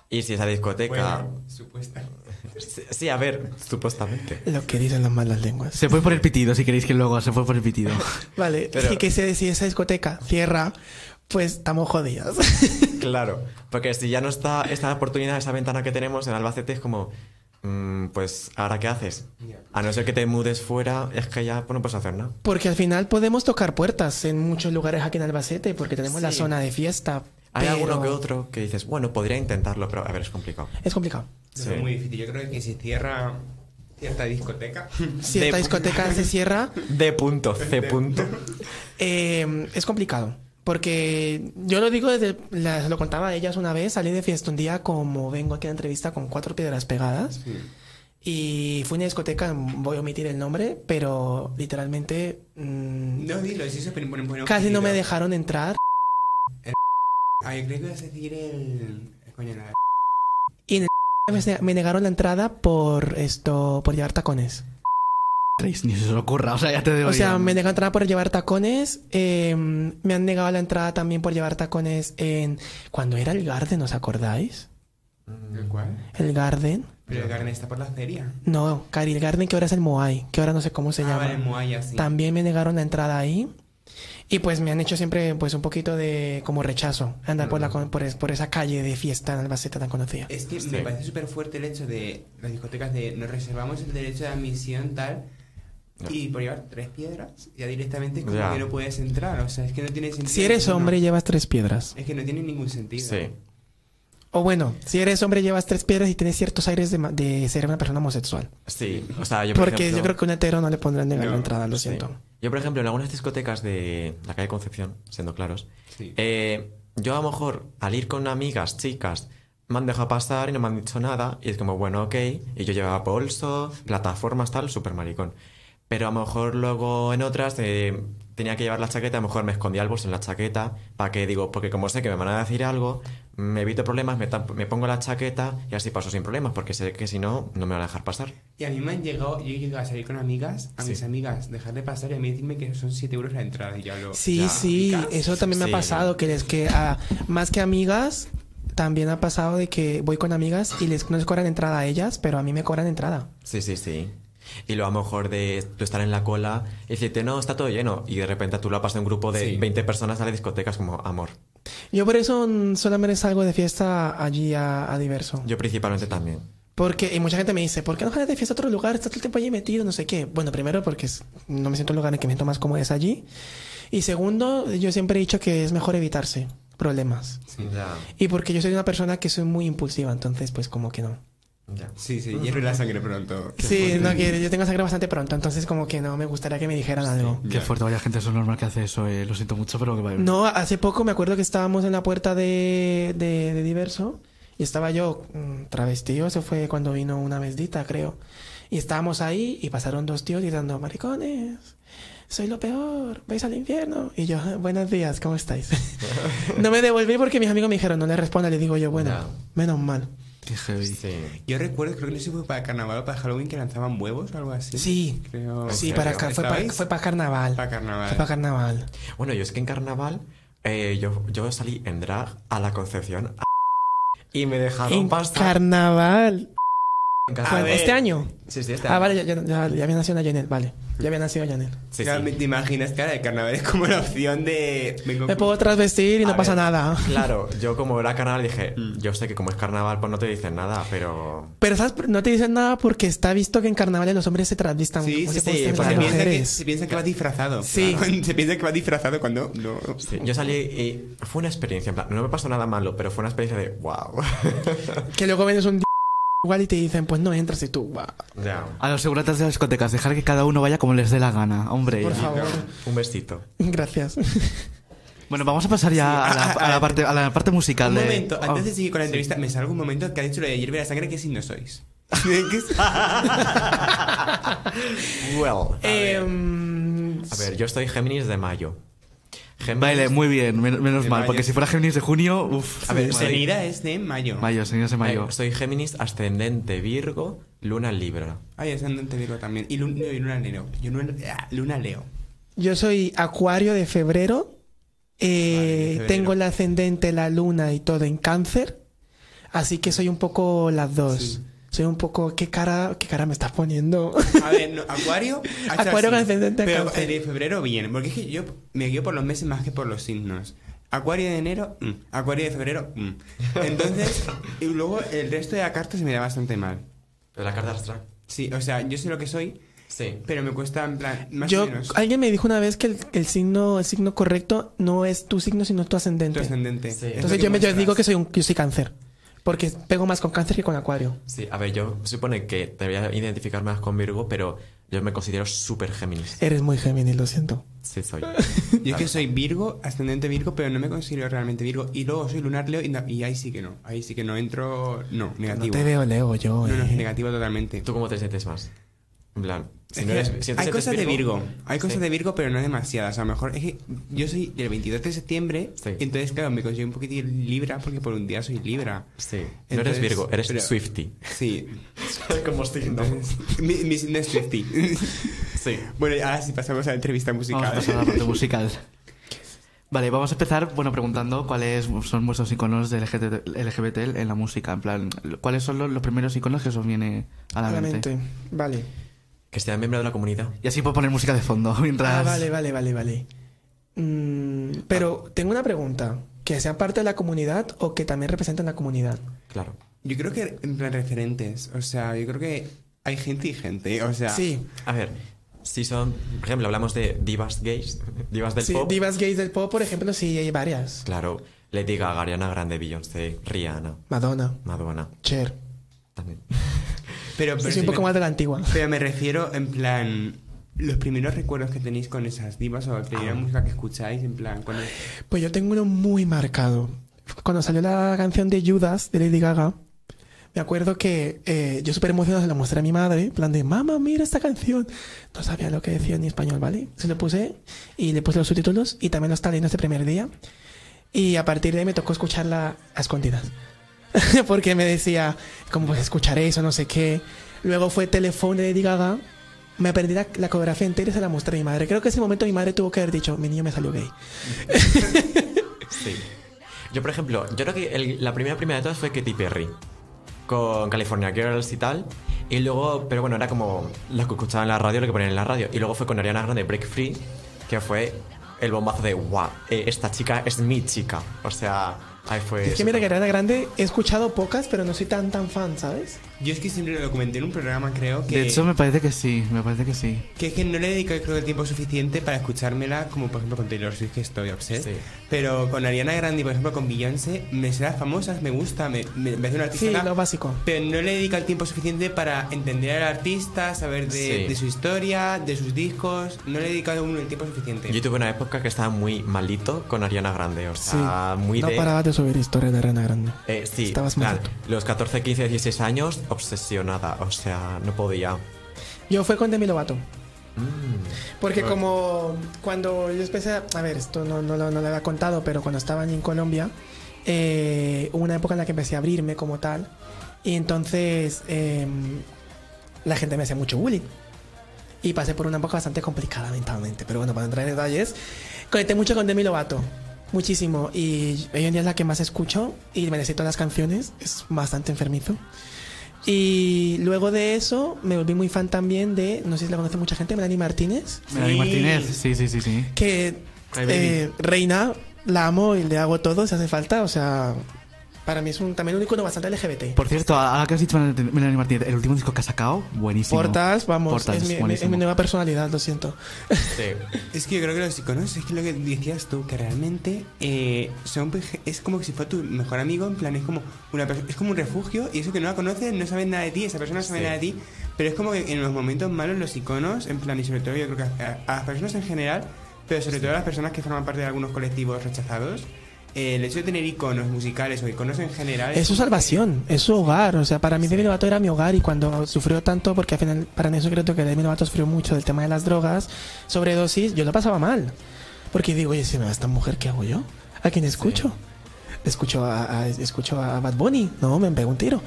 y si esa discoteca... Bueno, supuestamente. Sí, sí, a ver, supuestamente. Lo que dicen las malas lenguas. Se fue por el pitido, si queréis que luego se fue por el pitido. Vale, pero... sí que se, si esa discoteca cierra, pues estamos jodidos. Claro, porque si ya no está esta oportunidad, esa ventana que tenemos en Albacete es como... Pues, ¿ahora qué haces? A no ser que te mudes fuera, es que ya pues, no puedes hacer nada. Porque al final podemos tocar puertas en muchos lugares aquí en Albacete, porque tenemos sí. la zona de fiesta. Hay pero... alguno que otro que dices, bueno, podría intentarlo, pero a ver, es complicado. Es complicado. Sí. Es muy difícil. Yo creo que si cierra cierta discoteca... Cierta discoteca se cierra... De punto, C punto. Eh, es complicado. Porque yo lo digo desde... La, lo contaba a ellas una vez. Salí de fiesta un día, como vengo aquí a la entrevista, con cuatro piedras pegadas. Sí. Y fui a una discoteca, voy a omitir el nombre, pero literalmente... Mmm, no, dilo, es eso, pero bueno, bueno, casi no me dejaron entrar. El... Ah, yo creo que vas a decir el... Coño, la... Y en el... me negaron la entrada por esto... Por llevar tacones. Ni se os ocurra, o sea, ya te digo. O sea, me negaron la entrada por llevar tacones. Eh, me han negado la entrada también por llevar tacones en... Cuando era el Garden, ¿os acordáis? ¿El cuál? El Garden. ¿Pero el Garden está por la feria? No, Cari, el Garden que ahora es el Moai, que ahora no sé cómo se ah, llama. Vale, el Moai, así. También me negaron la entrada ahí. Y pues me han hecho siempre pues un poquito de como rechazo andar mm. por, la, por, es, por esa calle de fiesta en Albacete tan conocida. Es que sí. me parece súper fuerte el hecho de las discotecas de nos reservamos el derecho de admisión tal... No. Y por llevar tres piedras, ya directamente es como ya. que no puedes entrar. O sea, es que no tiene sentido. Si eres hombre, no. llevas tres piedras. Es que no tiene ningún sentido. Sí. O bueno, si eres hombre, llevas tres piedras y tienes ciertos aires de, de ser una persona homosexual. Sí, o sea, yo por Porque ejemplo... yo creo que un hetero no le pondrán negar no. la entrada, lo sí. siento. Yo, por ejemplo, en algunas discotecas de la calle Concepción, siendo claros, sí. eh, yo a lo mejor al ir con amigas, chicas, me han dejado pasar y no me han dicho nada. Y es como, bueno, ok. Y yo llevaba bolso, plataformas, tal, súper maricón. Pero a lo mejor luego en otras eh, tenía que llevar la chaqueta, a lo mejor me escondía el bolso en la chaqueta, para que digo, porque como sé que me van a decir algo, me evito problemas, me, me pongo la chaqueta y así paso sin problemas, porque sé que si no, no me van a dejar pasar. Y a mí me han llegado, yo he llegado a salir con amigas, a sí. mis amigas, dejarle pasar y a mí decirme que son siete euros la entrada y ya lo... Sí, ya, sí, picas. Eso también me sí. ha pasado, que, les, que a, más que amigas, también ha pasado de que voy con amigas y les, no les cobran entrada a ellas, pero a mí me cobran entrada. Sí, sí, sí. Y lo a lo mejor de tú estar en la cola y decirte, no, está todo lleno. Y de repente tú la pasas de un grupo de sí. veinte personas a las discotecas como amor. Yo por eso solamente salgo de fiesta allí a, a Diverso. Yo principalmente también. Porque, y mucha gente me dice, ¿por qué no sales de fiesta a otro lugar? Estás todo el tiempo allí metido, no sé qué. Bueno, primero porque no me siento en un lugar en el que me siento más cómodo es allí. Y segundo, yo siempre he dicho que es mejor evitarse problemas. Sí, ya. Y porque yo soy una persona que soy muy impulsiva, entonces pues como que no. Ya. Sí, sí, hierve la sangre pronto. Sí, no quiero, yo tengo sangre bastante pronto, entonces como que no, me gustaría que me dijeran algo. Qué fuerte, vaya gente, eso es normal que hace eso, eh. Lo siento mucho, pero que vaya. No, hace poco me acuerdo que estábamos en la puerta de, de, de Diverso y estaba yo travestido, eso fue cuando vino una besdita, creo. Y estábamos ahí y pasaron dos tíos gritando, maricones, soy lo peor, vais al infierno. Y yo, buenos días, ¿cómo estáis? No me devolví porque mis amigos me dijeron, no le responda, le digo yo, bueno, no. Menos mal. Qué heavy. Sí. Yo recuerdo, creo que eso fue para carnaval o para Halloween, que lanzaban huevos o algo así. Sí, creo, sí, creo. Para car fue, para, fue para carnaval. Para carnaval. Fue para carnaval. Bueno, yo es que en carnaval eh, yo, yo salí en drag a la Concepción a... y me dejaron en pasar. Carnaval. A ver. ¿Este año? Sí, sí, este año. Ah, vale, ya, ya, ya, ya había nacido Janelle, vale. Ya había nacido Janelle. Sí, claro, sí. ¿Te imaginas, cara? El carnaval es como la opción de... Me, me puedo transvestir y a no ver, pasa nada. Claro, yo como era carnaval dije, yo sé que como es carnaval pues no te dicen nada, pero... Pero ¿sabes? No te dicen nada porque está visto que en carnaval los hombres se transvistan. Sí, sí, se sí, porque se piensa, que, se piensa que va disfrazado. Sí. Claro. Se piensa que va disfrazado cuando... No. Sí, yo salí y fue una experiencia, en plan, no me pasó nada malo, pero fue una experiencia de wow. Que luego vienes un día igual y te dicen, pues no entras y tú, va. Yeah. A los seguratas de las discotecas, dejar que cada uno vaya como les dé la gana. Hombre, por favor. Un besito. Gracias. Bueno, vamos a pasar ya sí, a, la, a, a, a, la parte, a la parte musical. Un de... momento, antes oh. de seguir con la entrevista, sí. me salgo un momento que ha dicho lo de hierve la sangre, que si no sois. Well, a, eh, ver. a ver, yo estoy Géminis de mayo. Géminis. Vale, muy bien, men menos mal, mayo. Porque si fuera Géminis de junio, uff. A ver, Senida es de mayo. Mayo, Senida es de mayo. Ay, soy Géminis, ascendente Virgo, luna Libra. Ay, ascendente Virgo también. Y, lun y luna Leo. Yo luna, luna Leo. Yo soy Acuario de febrero. Eh, vale, de febrero. Tengo el ascendente, la luna y todo en Cáncer. Así que soy un poco las dos. Sí. Soy un poco... ¿Qué cara, qué cara me estás poniendo? A ver, no, Acuario... Acuario con ascendente a Cáncer. Pero en febrero viene, porque es que yo me guío por los meses más que por los signos. Acuario de enero, mm. Acuario de febrero, mm. Entonces, y luego el resto de la carta se me da bastante mal. ¿Pero la carta astral? Sí, o sea, yo sé lo que soy, sí, pero me cuesta en plan... Más yo, o menos. Alguien me dijo una vez que el, el, signo, el signo correcto no es tu signo, sino tu ascendente. Tu ascendente. Sí. Entonces yo me yo digo que soy un, yo soy Cáncer. Porque pego más con Cáncer que con Acuario. Sí, a ver, yo supone que te voy a identificar más con Virgo, pero yo me considero súper Géminis. Eres muy Géminis, lo siento. Sí, soy. Yo claro. que soy Virgo, ascendente Virgo, pero no me considero realmente Virgo. Y luego soy lunar Leo y, y ahí sí que no. Ahí sí que no entro... No, negativo. No te veo Leo yo, eh. No, no, negativo totalmente. ¿Tú cómo te sientes más? En plan... Si no eres, si hay cosas Virgo, de Virgo, hay cosas sí. de Virgo, pero no demasiadas. A lo mejor es que yo soy del veintidós de septiembre, sí. entonces, claro, me considero un poquitín Libra porque por un día soy Libra. Sí, entonces, no eres Virgo, eres pero, Swiftie. Sí, como signo. Mi, mi signo es Swiftie. Sí. Bueno, ahora sí pasamos a la entrevista musical. Vamos a pasar a la parte musical. Vale, vamos a empezar, bueno, preguntando cuáles son vuestros iconos de L G B T en la música. En plan, ¿cuáles son los, los primeros iconos que os viene a la mente? Mente. Vale. Que sea miembro de la comunidad. Y así puedo poner música de fondo mientras... Ah, vale, vale, vale, vale. Mm, pero ah. tengo una pregunta. ¿Que sean parte de la comunidad o que también representen la comunidad? Claro. Yo creo que en plan referentes. O sea, yo creo que hay gente y gente. O sea... Sí. A ver, si son... Por ejemplo, hablamos de divas gays. Divas del sí, pop. divas gays del pop, por ejemplo, sí hay varias. Claro. Lady Gaga, Ariana Grande, Beyoncé, Rihanna. Madonna. Madonna. Cher. También. Pero, pero sí, soy un poco más de la antigua. Pero me refiero, en plan, los primeros recuerdos que tenéis con esas divas o la primera ah. música que escucháis, en plan... Cuando... Pues yo tengo uno muy marcado. Cuando salió la canción de Judas, de Lady Gaga, me acuerdo que eh, yo súper emocionado se la mostré a mi madre, en plan de, mamá, mira esta canción. No sabía lo que decía en español, ¿vale? Se lo puse y le puse los subtítulos y también lo estaba leyendo este primer día. Y a partir de ahí me tocó escucharla a escondidas. Porque me decía, como pues escucharé eso, no sé qué. Luego fue Teléfono de Lady Gaga. Me aprendí la, la coreografía entera y se la mostré a mi madre. Creo que ese momento mi madre tuvo que haber dicho, mi niño me salió gay. Sí. Yo, por ejemplo, yo creo que el, la primera primera de todas fue Katy Perry. Con California Girls y tal. Y luego, pero bueno, era como lo que escuchaba en la radio, lo que ponían en la radio. Y luego fue con Ariana Grande, Break Free, que fue el bombazo de, wow, esta chica es mi chica. O sea... Ay, fue es que mira, que Ariana Grande he escuchado pocas, pero no soy tan tan fan, ¿sabes? Yo es que siempre lo comenté en un programa, creo que... De hecho, me parece que sí, me parece que sí. Que es que no le dedico, creo, el tiempo suficiente para escuchármela, como por ejemplo con Taylor Swift, que estoy obsessed. Sí. Pero con Ariana Grande, por ejemplo, con Beyoncé, me sé las famosas, me gusta, me, me parece una artista. Sí, lo básico. Pero no le dedico el tiempo suficiente para entender al artista, saber de, sí. de su historia, de sus discos. No le he dedicado uno el tiempo suficiente. Yo tuve una época que estaba muy malito con Ariana Grande, o sea, sí. muy no de... No parabas de subir historias de Ariana Grande. Eh, sí, estabas mal. Los catorce, quince, dieciséis años... obsesionada, o sea, no podía. Yo fue con Demi Lovato. Mm, Porque bueno. como cuando yo empecé a... A ver, esto no, no, no lo había contado, pero cuando estaba en Colombia, eh, hubo una época en la que empecé a abrirme como tal, y entonces eh, la gente me hacía mucho bullying. Y pasé por una época bastante complicada mentalmente, pero bueno, para entrar en detalles, conecté mucho con Demi Lovato. Muchísimo. Y hoy en día es la que más escucho y me necesito las canciones. Es bastante enfermizo. Y luego de eso me volví muy fan también de, no sé si la conoce mucha gente, Melanie Martínez. Sí. Melanie Martínez, sí, sí, sí, sí. Que eh, reina, la amo y le hago todo si hace falta, o sea, para mí es un, también un icono bastante L G B T. Por cierto, ahora que has dicho Melanie Martínez, el último disco que ha sacado, buenísimo. Portas, vamos, Portas, es, mi, es mi nueva personalidad, lo siento. Sí. Es que yo creo que los iconos, es que lo que decías tú, que realmente eh, son, es como que si fuera tu mejor amigo, en plan, es como, una, es como un refugio, y eso que no la conoces, no sabes nada de ti, esa persona no sabe sí. nada de ti, pero es como que en los momentos malos los iconos, en plan, y sobre todo yo creo que a, a las personas en general, pero sobre sí. todo a las personas que forman parte de algunos colectivos rechazados, el hecho de tener iconos musicales o iconos en general es su salvación, es su hogar. O sea, para mí sí. Demi Lovato era mi hogar, y cuando sufrió tanto, porque al final para mí es un secreto que Demi Lovato sufrió mucho del tema de las drogas, sobredosis, yo lo pasaba mal, porque digo, oye, si me va esta mujer, ¿qué hago yo? ¿A quién escucho? Sí. Escucho, a, a, escucho a Bad Bunny, no, me pego un tiro.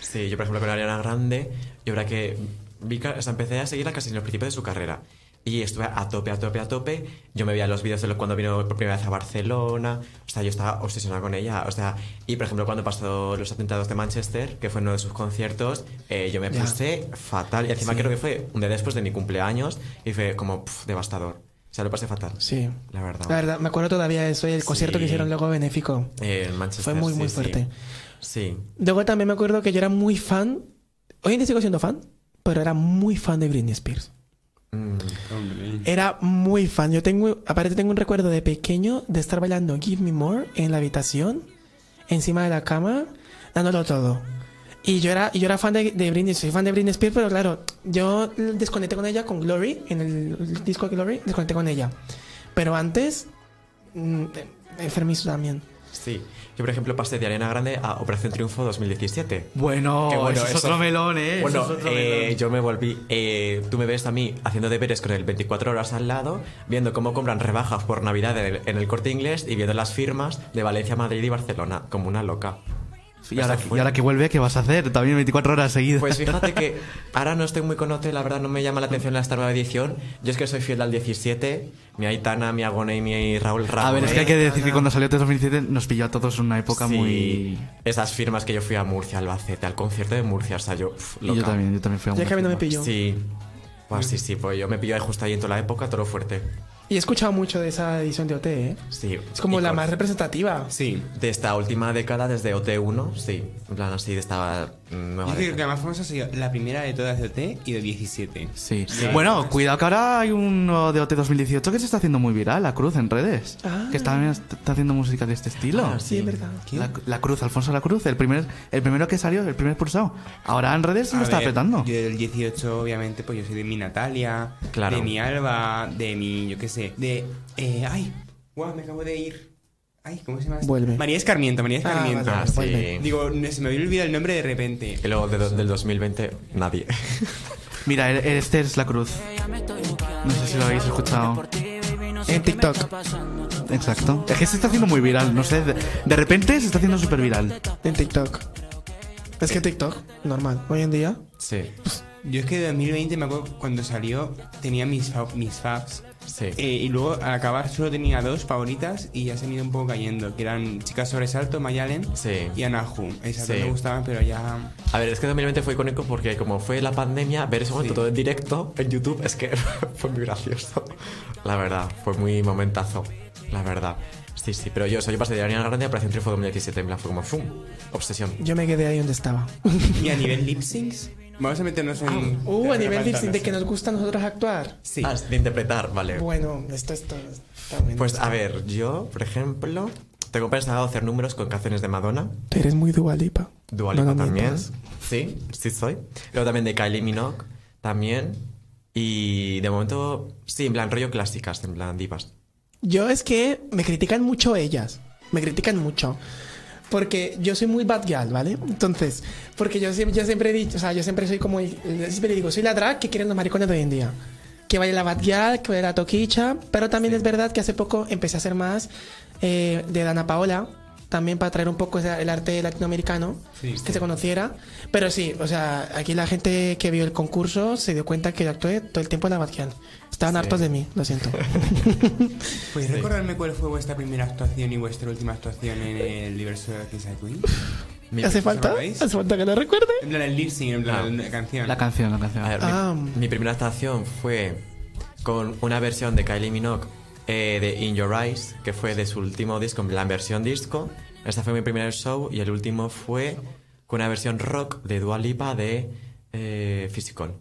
Sí, yo por ejemplo con Ariana Grande, yo verdad que vi, o sea, empecé a seguirla casi en los principios de su carrera. Y estuve a tope, a tope, a tope. Yo me veía los vídeos de los cuando vino por primera vez a Barcelona. O sea, yo estaba obsesionada con ella. O sea, y por ejemplo, cuando pasó los atentados de Manchester, que fue uno de sus conciertos, eh, yo me yeah. puse fatal. Y encima sí. creo que fue un día después de mi cumpleaños, y fue como pff, devastador. O sea, lo pasé fatal. Sí. La verdad. La verdad, me acuerdo todavía de eso y el sí. concierto que hicieron luego benéfico. Eh, el Manchester. Fue muy, sí, muy fuerte. Sí. sí. Luego también me acuerdo que yo era muy fan. Hoy en día sigo siendo fan, pero era muy fan de Britney Spears. Mm, era muy fan. Yo tengo, aparte tengo un recuerdo de pequeño de estar bailando Give Me More en la habitación, encima de la cama, dándolo todo. Y yo era, yo era fan de, de Britney, soy fan de Britney Spears, pero claro, yo desconecté con ella con Glory, en el, el disco de Glory, desconecté con ella. Pero antes, mm, enfermizo también. Sí. Yo, por ejemplo, pasé de Ariana Grande a Operación Triunfo dos mil diecisiete. Bueno, bueno eso es eso. Otro melón, ¿eh? Bueno, eso es otro eh, melón. Yo me volví... Eh, tú me ves a mí haciendo deberes con el veinticuatro horas al lado, viendo cómo compran rebajas por Navidad en el, en el Corte Inglés, y viendo las firmas de Valencia, Madrid y Barcelona, como una loca. Y ahora, que, y ahora que vuelve, ¿qué vas a hacer? También veinticuatro horas seguidas. Pues fíjate que ahora no estoy muy con O T, la verdad no me llama la atención esta nueva edición. Yo es que soy fiel al diecisiete, mi Aitana, mi Agone y mi Raúl Ramos. A ver, es que hay que decir que cuando salió el dos mil diecisiete nos pilló a todos en una época sí, muy... esas firmas que yo fui a Murcia, Albacete, al concierto de Murcia, o sea, yo... Pff, loca. Y yo también, yo también fui a Murcia. Ya que a mí no me pilló. Sí, pues sí, sí, pues yo me pilló ahí justo ahí en toda la época, todo lo fuerte. Y he escuchado mucho de esa edición de O T, ¿eh? Sí. Es como la más representativa. Sí, de esta última década, desde O T uno, sí. En plan, así, de esta nueva década. Yo creo que la más famosa ha sido la primera de todas de O T y de diecisiete. Sí. sí. Bueno, cuidado que ahora hay uno de O T dos mil dieciocho que se está haciendo muy viral, La Cruz, en redes. Ah. Que está, está haciendo música de este estilo. Ah, sí, es verdad. La, la Cruz, Alfonso La Cruz, el primer el primero que salió, el primer pulsado. Ahora en redes se lo está apretando. Yo del dieciocho, obviamente, pues yo soy de mi Natalia, claro. de mi Alba, de mi, yo qué sé. De. Eh, ¡Ay! ¡Guau! Wow, me acabo de ir. ¡Ay! ¿Cómo se llama? Vuelve. María Escarmiento, María Escarmiento. Ah, ah, sí. Digo, se me había olvidado el nombre de repente. Y luego de, del dos mil veinte, nadie. Mira, este es La Cruz. No sé si lo habéis escuchado. En TikTok. Exacto. Es que se está haciendo muy viral, no sé. De, de repente se está haciendo súper viral. En TikTok. Es que TikTok, normal. Hoy en día. Sí. Yo es que de dos mil veinte, me acuerdo cuando salió, tenía mis, mis faves. Sí. Eh, y luego al acabar solo tenía dos favoritas y ya se han ido un poco cayendo, que eran Chicas Sobresalto, Mayalen sí. y Anahu. Esas sí. me gustaban, pero ya... A ver, es que dos mil veinte fue icónico porque como fue la pandemia, ver ese momento sí. todo en directo en YouTube es que fue muy gracioso. La verdad, fue muy momentazo, la verdad. Sí, sí, pero yo, o sea, yo pasé de Ariana Grande a Operación Triunfo dos mil diecisiete, en plan fue como ¡fum! Obsesión. Yo me quedé ahí donde estaba. ¿Y a nivel lip syncs? Vamos a meternos en... Ah, uh, a nivel de, de que nos gusta a nosotras actuar. Sí. Ah, de interpretar, vale. Bueno, esto está... está bien pues bien. A ver, yo, por ejemplo, tengo pensado hacer números con canciones de Madonna. Eres muy Dua Lipa. Dua Lipa Madonna también. Lipas. Sí, sí soy. Luego también de Kylie Minogue, también. Y de momento, sí, en plan rollo clásicas, en plan divas. Yo es que me critican mucho ellas. Me critican mucho. Porque yo soy muy bad girl, ¿vale? Entonces, porque yo siempre, yo siempre he dicho, o sea, yo siempre soy como, el, siempre digo, soy la drag que quieren los maricones de hoy en día. Que vaya la bad girl, que vaya la toquicha, pero también sí. Es verdad que hace poco empecé a hacer más eh, de Danna Paola, también para traer un poco el arte latinoamericano, sí, sí. Que se conociera. Pero sí, o sea, aquí la gente que vio el concurso se dio cuenta que yo actué todo el tiempo en la bad girl. Estaban sí. hartos de mí, lo siento. ¿Puedes sí. recordarme cuál fue vuestra primera actuación y vuestra última actuación en el Diverso de Kiss I Queen? ¿Hace falta? ¿Hace falta que lo recuerde? En plan el lip sync, en plan ah, la canción. La canción, la canción. A ver, ah. mi, mi primera actuación fue con una versión de Kylie Minogue eh, de In Your Eyes, que fue de su último disco, la versión disco. Esta fue mi primer show y el último fue con una versión rock de Dua Lipa de eh, Physicon.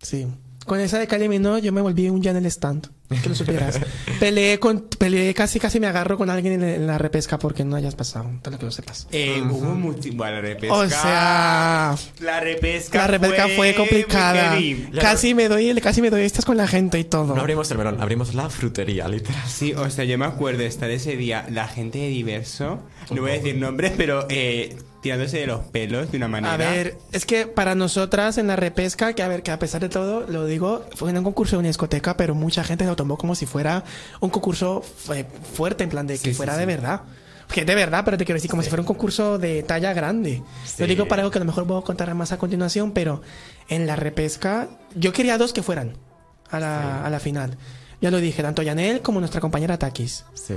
Sí. Con esa de Kylie Minogue yo me volví un Janelle stand, que lo supieras. Peleé, con, peleé casi casi me agarro con alguien en la repesca porque no hayas pasado, tal que lo sepas. Eh, uh-huh. Hubo muchísima la repesca. O sea... La repesca La repesca fue, fue complicada. Casi me doy casi me doy estas con la gente y todo. No abrimos el verón, abrimos la frutería, literal. Sí, o sea, yo me acuerdo de estar ese día, la gente de Diverso, no voy a decir nombres, pero... Eh, tirándose de los pelos de una manera. A ver, es que para nosotras en la repesca, que a ver, que a pesar de todo, lo digo, fue en un concurso de una discoteca, pero mucha gente lo tomó como si fuera un concurso fuerte, en plan de que sí, fuera sí, de sí. verdad. Que de verdad, pero te quiero decir, como sí. si fuera un concurso de talla grande. Sí. Lo digo para algo que a lo mejor puedo contar más a continuación, pero en la repesca, yo quería dos que fueran a la, sí. a la final. Ya lo dije, tanto Janelle como nuestra compañera Takis. Sí.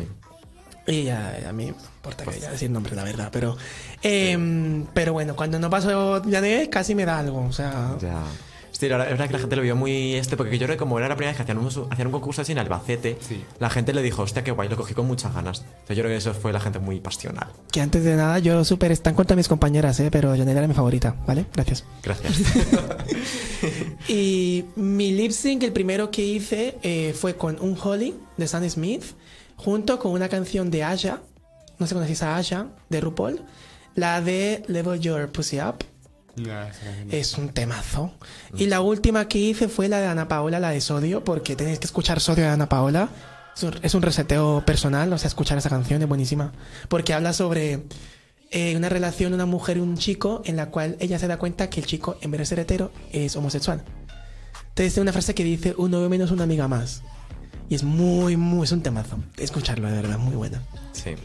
Y ya, a mí me importa que ya decir nombre, la verdad, pero eh, sí. pero bueno, cuando no pasó Janelle casi me da algo, o sea... Ya. Sí, la verdad que la gente lo vio muy este, porque yo creo que como era la primera vez que hacían un, hacían un concurso así en Albacete, sí. la gente le dijo, hostia, qué guay, lo cogí con muchas ganas. O sea, yo creo que eso fue la gente muy pasional. Que antes de nada, yo súper están contra mis compañeras, ¿eh? Pero Janelle era mi favorita, ¿vale? Gracias. Gracias. Y mi lip sync, el primero que hice, eh, fue con un Holly de Sam Smith, junto con una canción de Aya, no sé cómo decís a Aya, de RuPaul, la de Level Your Pussy Up. Yeah, es un temazo. Mm. Y la última que hice fue la de Danna Paola, la de Sodio, porque tenéis que escuchar Sodio de Danna Paola. Es un, es un reseteo personal, o sea, escuchar esa canción es buenísima. Porque habla sobre eh, una relación, una mujer y un chico, en la cual ella se da cuenta que el chico, en vez de ser hetero, es homosexual. Entonces tiene una frase que dice, un novio menos una amiga más. Y es muy, muy... Es un temazo. Escucharlo, de verdad, muy bueno. Sí.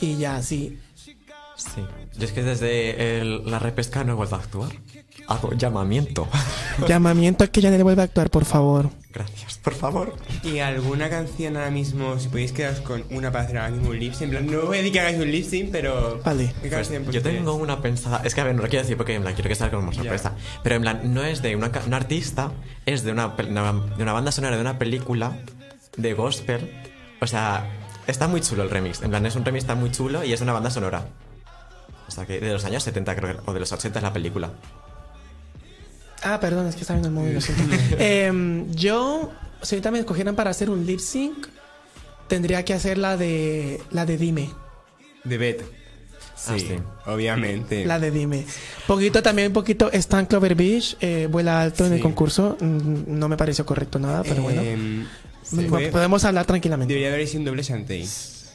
Y ya, sí. Sí. Yo es que desde el, la repesca no he vuelto a actuar. Hago llamamiento. Llamamiento a que ya no le vuelva a actuar, por favor. Gracias, por favor. ¿Y alguna canción ahora mismo, si podéis quedaros con una para hacer ahora mismo un lip sync? En plan, no voy a decir que hagáis un lip sync, pero... Vale. ¿Qué pues canción, pues, yo tengo una pensada... Es que, a ver, no lo quiero decir porque en plan, quiero que salga con una sorpresa. Yeah. Pero en plan, no es de una, una artista, es de una, una, de una banda sonora de una película de gospel. O sea, está muy chulo el remix. En plan, es un remix tan muy chulo y es una banda sonora. O sea, que de los años setenta, creo que, o de los ochenta es la película. Ah, perdón, es que está viendo el móvil. eh, yo, si ahorita me escogieran para hacer un lip sync, tendría que hacer la de la de Dime. De Beth. Sí, ah, sí, obviamente. La de Dime. Poquito también, poquito está en Clover Beach, eh, vuela alto sí. en el concurso. No me pareció correcto nada, pero bueno. Eh, sí. Podemos hablar tranquilamente. Debería haber sido un doble chantey.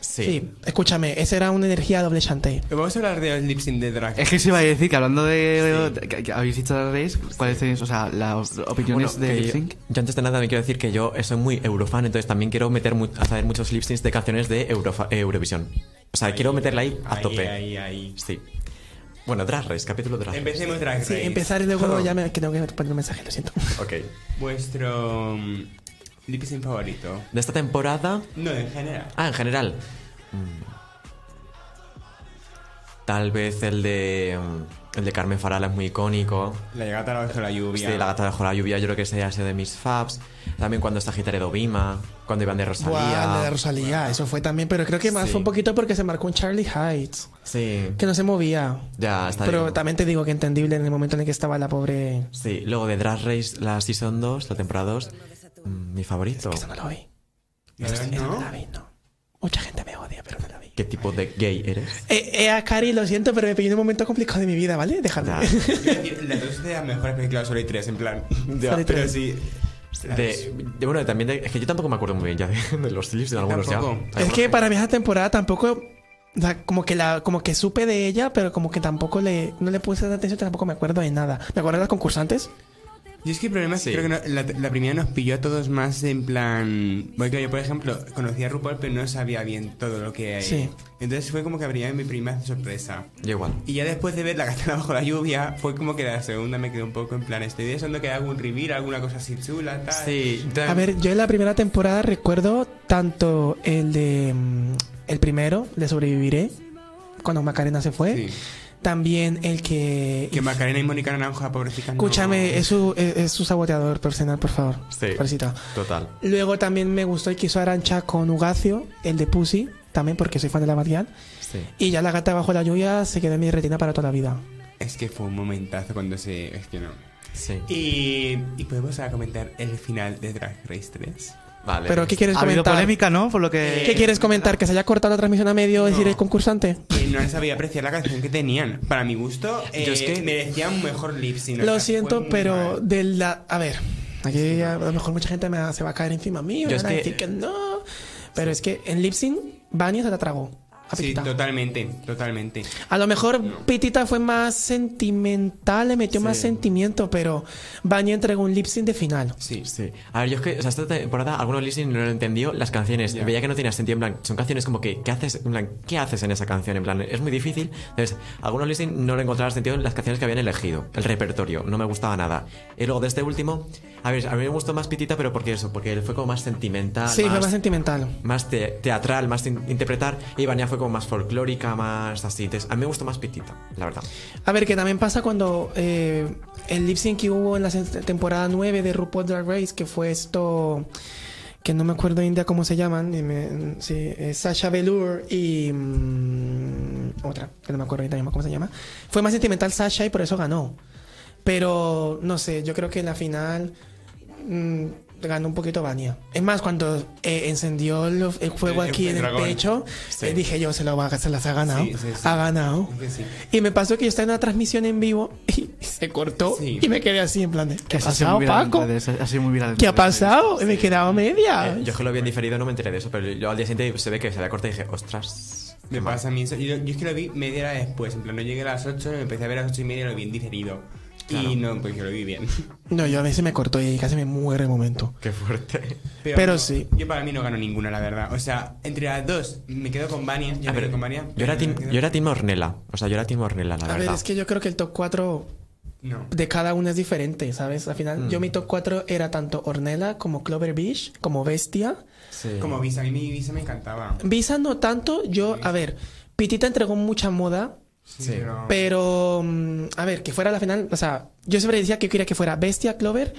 Sí. sí, escúchame, esa era una energía doble chantey. Vamos a hablar de lip sync de drag. Es que se iba a decir que hablando de... Sí. Que, que habéis dicho Drag Race, ¿cuáles sí. tenéis, o sea, las opiniones bueno, de lip sync? Yo, yo antes de nada me quiero decir que yo soy muy Eurofan, entonces también quiero meter mu- a saber muchos lip syncs de canciones de Eurofa- Eurovisión. O sea, ahí, quiero meterla ahí a ahí, tope. Ahí, ahí. Sí. Bueno, Drag Race, capítulo Drag Race. Empecemos Drag Race. Sí, empezar y luego oh. ya me, que tengo que poner un mensaje, lo siento. Ok. Vuestro... lip sync favorito de esta temporada. No, en general. Ah, en general. Mm. Tal vez el de el de Carmen Farala es muy icónico. La gata bajo la lluvia. Sí, la gata bajo la lluvia, yo creo que ese ha sido de mis faves. También cuando está Gitaré Dovima, cuando iban de Rosalía. Wow, de Rosalía, wow. Eso fue también, pero creo que más sí. fue un poquito porque se marcó un Charlie Heights. Sí. Que no se movía. Ya, está Pero bien. También te digo que entendible en el momento en el que estaba la pobre. Sí, luego de Drag Race, la Season dos, la temporada dos, mi favorito. Es que eso no lo vi. ¿No? Eso no lo vi, no. Mucha gente me odia, pero no lo vi. ¿Qué tipo de gay eres? Eh, eh, a Cari, lo siento, pero me pillé un momento complicado de mi vida, ¿vale? Déjame. Nah. La dos de las mejores películas sobre tres, en plan. Ya, pero tres. Sí. De, de, bueno, también de, es que yo tampoco me acuerdo muy bien ya de, de los clips de algunos ya. Es que para mí esa temporada tampoco, o sea, como que la como que supe de ella, pero como que tampoco le no le puse atención, tampoco me acuerdo de nada. ¿Me acuerdo de las concursantes? Yo es que el problema es que sí. creo que no, la, la primera nos pilló a todos más en plan... Porque yo, por ejemplo, conocía a RuPaul, pero no sabía bien todo lo que hay. Sí. Entonces fue como que habría mi primera sorpresa. Yo igual. Y ya después de ver La Gata bajo la lluvia, fue como que la segunda me quedó un poco en plan... Estoy pensando que hay algún reveal, alguna cosa así chula, tal... Sí. Tal. A ver, yo en la primera temporada recuerdo tanto el de... El primero, de Sobreviviré, cuando Macarena se fue... Sí. También el que... Que Macarena y Mónica Naranjo, pobrecita. Escúchame, no. es, su, es, es su saboteador personal, por favor. Sí, pobrecita. Total. Luego también me gustó el que hizo Arancha con Ugacio, el de Pussy, también porque soy fan de la Madrigal. Sí. Y ya La Gata bajo la lluvia se quedó en mi retina para toda la vida. Es que fue un momentazo cuando se... Es que no. Sí. Y, y podemos ahora comentar el final de Drag Race tres. Vale. Pero ¿qué quieres ha comentar? Polémica, ¿no? Por lo que... ¿Qué quieres comentar? ¿Que se haya cortado la transmisión a medio, no. decir el concursante? Que no sabía apreciar la canción que tenían. Para mi gusto, eh, yo es que merecía un mejor lip sync. Lo siento, pero de la... A ver, aquí sí, a, no. a lo mejor mucha gente me, se va a caer encima mío. Yo van es a decir que... que no. Pero sí. es que en lip sync, Bania se la tragó. Sí, totalmente, totalmente. A lo mejor no. Pitita fue más sentimental, le metió sí. más sentimiento, pero Bania entregó un lip sync de final. Sí, sí. A ver, yo es que, o sea, esta temporada algunos lip sync no lo entendió, las canciones, yeah. veía que no tenía sentido, en plan, son canciones como que, ¿qué haces? En plan, ¿qué haces en esa canción? En plan, es muy difícil. Entonces, algunos lip sync no le encontraban sentido en las canciones que habían elegido, el repertorio, no me gustaba nada. Y luego de este último, a ver, a mí me gustó más Pitita, pero porque eso, porque él fue como más sentimental. Sí, más, fue más sentimental. Más te, teatral, más te, interpretar, y Bania fue como más folclórica, más así. A mí me gustó más Pitita, la verdad. A ver, que también pasa cuando eh, el lip sync que hubo en la temporada nueve de RuPaul Drag Race, que fue esto, que no me acuerdo en India cómo se llaman, y me, sí, Sasha Velour y mmm, otra, que no me acuerdo ahorita mismo cómo se llama. Fue más sentimental Sasha y por eso ganó. Pero, no sé, yo creo que en la final... Mmm, ganó un poquito Bania. Es más, cuando eh, encendió el, el fuego el, aquí el en dragón. El pecho, sí. eh, dije yo, se, lo va, se las ha ganado. Sí, sí, sí. Ha ganado. Sí, sí. Y me pasó que yo estaba en una transmisión en vivo y se cortó sí. y me quedé así en plan de, ¿qué ha pasado, Paco? Ha sido muy viral. ¿Qué ha pasado? Sí. Y me he quedado media. Eh, yo que lo había diferido, no me enteré de eso, pero yo al día siguiente se ve que se había cortado y dije, ostras. Me pasa a mí eso. Yo, yo es que lo vi media hora después, en plan, no llegué a las ocho, me empecé a ver a las ocho y media y lo vi en diferido. Claro. Y no, pues yo lo vi bien. No, yo a veces me corto y casi me muero el momento. Qué fuerte. Pero, Pero no, sí. Yo para mí no gano ninguna, la verdad. O sea, entre las dos me quedo con Bania. Yo, ver, con Bania, yo era, team, quedo... yo era Team Ornella. O sea, yo era Team Ornella, la a verdad. A ver, es que yo creo que el top cuatro no. de cada uno es diferente, ¿sabes? Al final, mm. yo mi top cuatro era tanto Ornella como Clover Beach, como Bestia. Sí. Como Visa. A mí mi Visa me encantaba. Visa no tanto. Yo, sí. a ver, Pitita entregó mucha moda. Sí, pero... pero a ver, que fuera la final, o sea, yo siempre decía que quería que fuera Bestia, Clover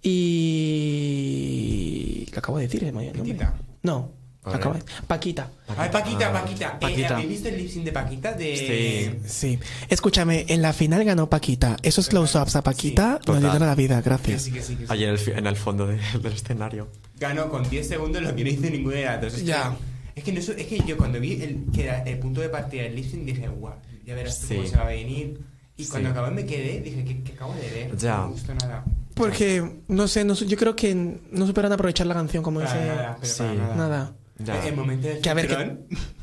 y ¿qué acabo de decir? Pitita. No, acabo de... Paquita. Paquita. Ay, Paquita, ah, Paquita. Paquita. ¿Habéis visto el lip sync de Paquita? De... Sí. sí. Escúchame, en la final ganó Paquita. Esos close-ups a Paquita sí. nos dieron la vida, gracias. Sí, sí, sí, sí, sí. Allí en el, en el fondo de, del escenario. Ganó con diez segundos lo que no hizo ninguna de las dos. Es ya. Que, es, que no, es que yo cuando vi el, que era el punto de partida del lip sync dije, guau. Ya verás sí. cómo se va a venir. Y cuando sí. acabé me quedé, dije, ¿qué, qué acabo de ver? Ya. No me gustó nada. Porque, no sé, no, yo creo que no superan aprovechar la canción como dice. Nada, pero sí. nada. nada. Ya. El momento del que, a ver, que...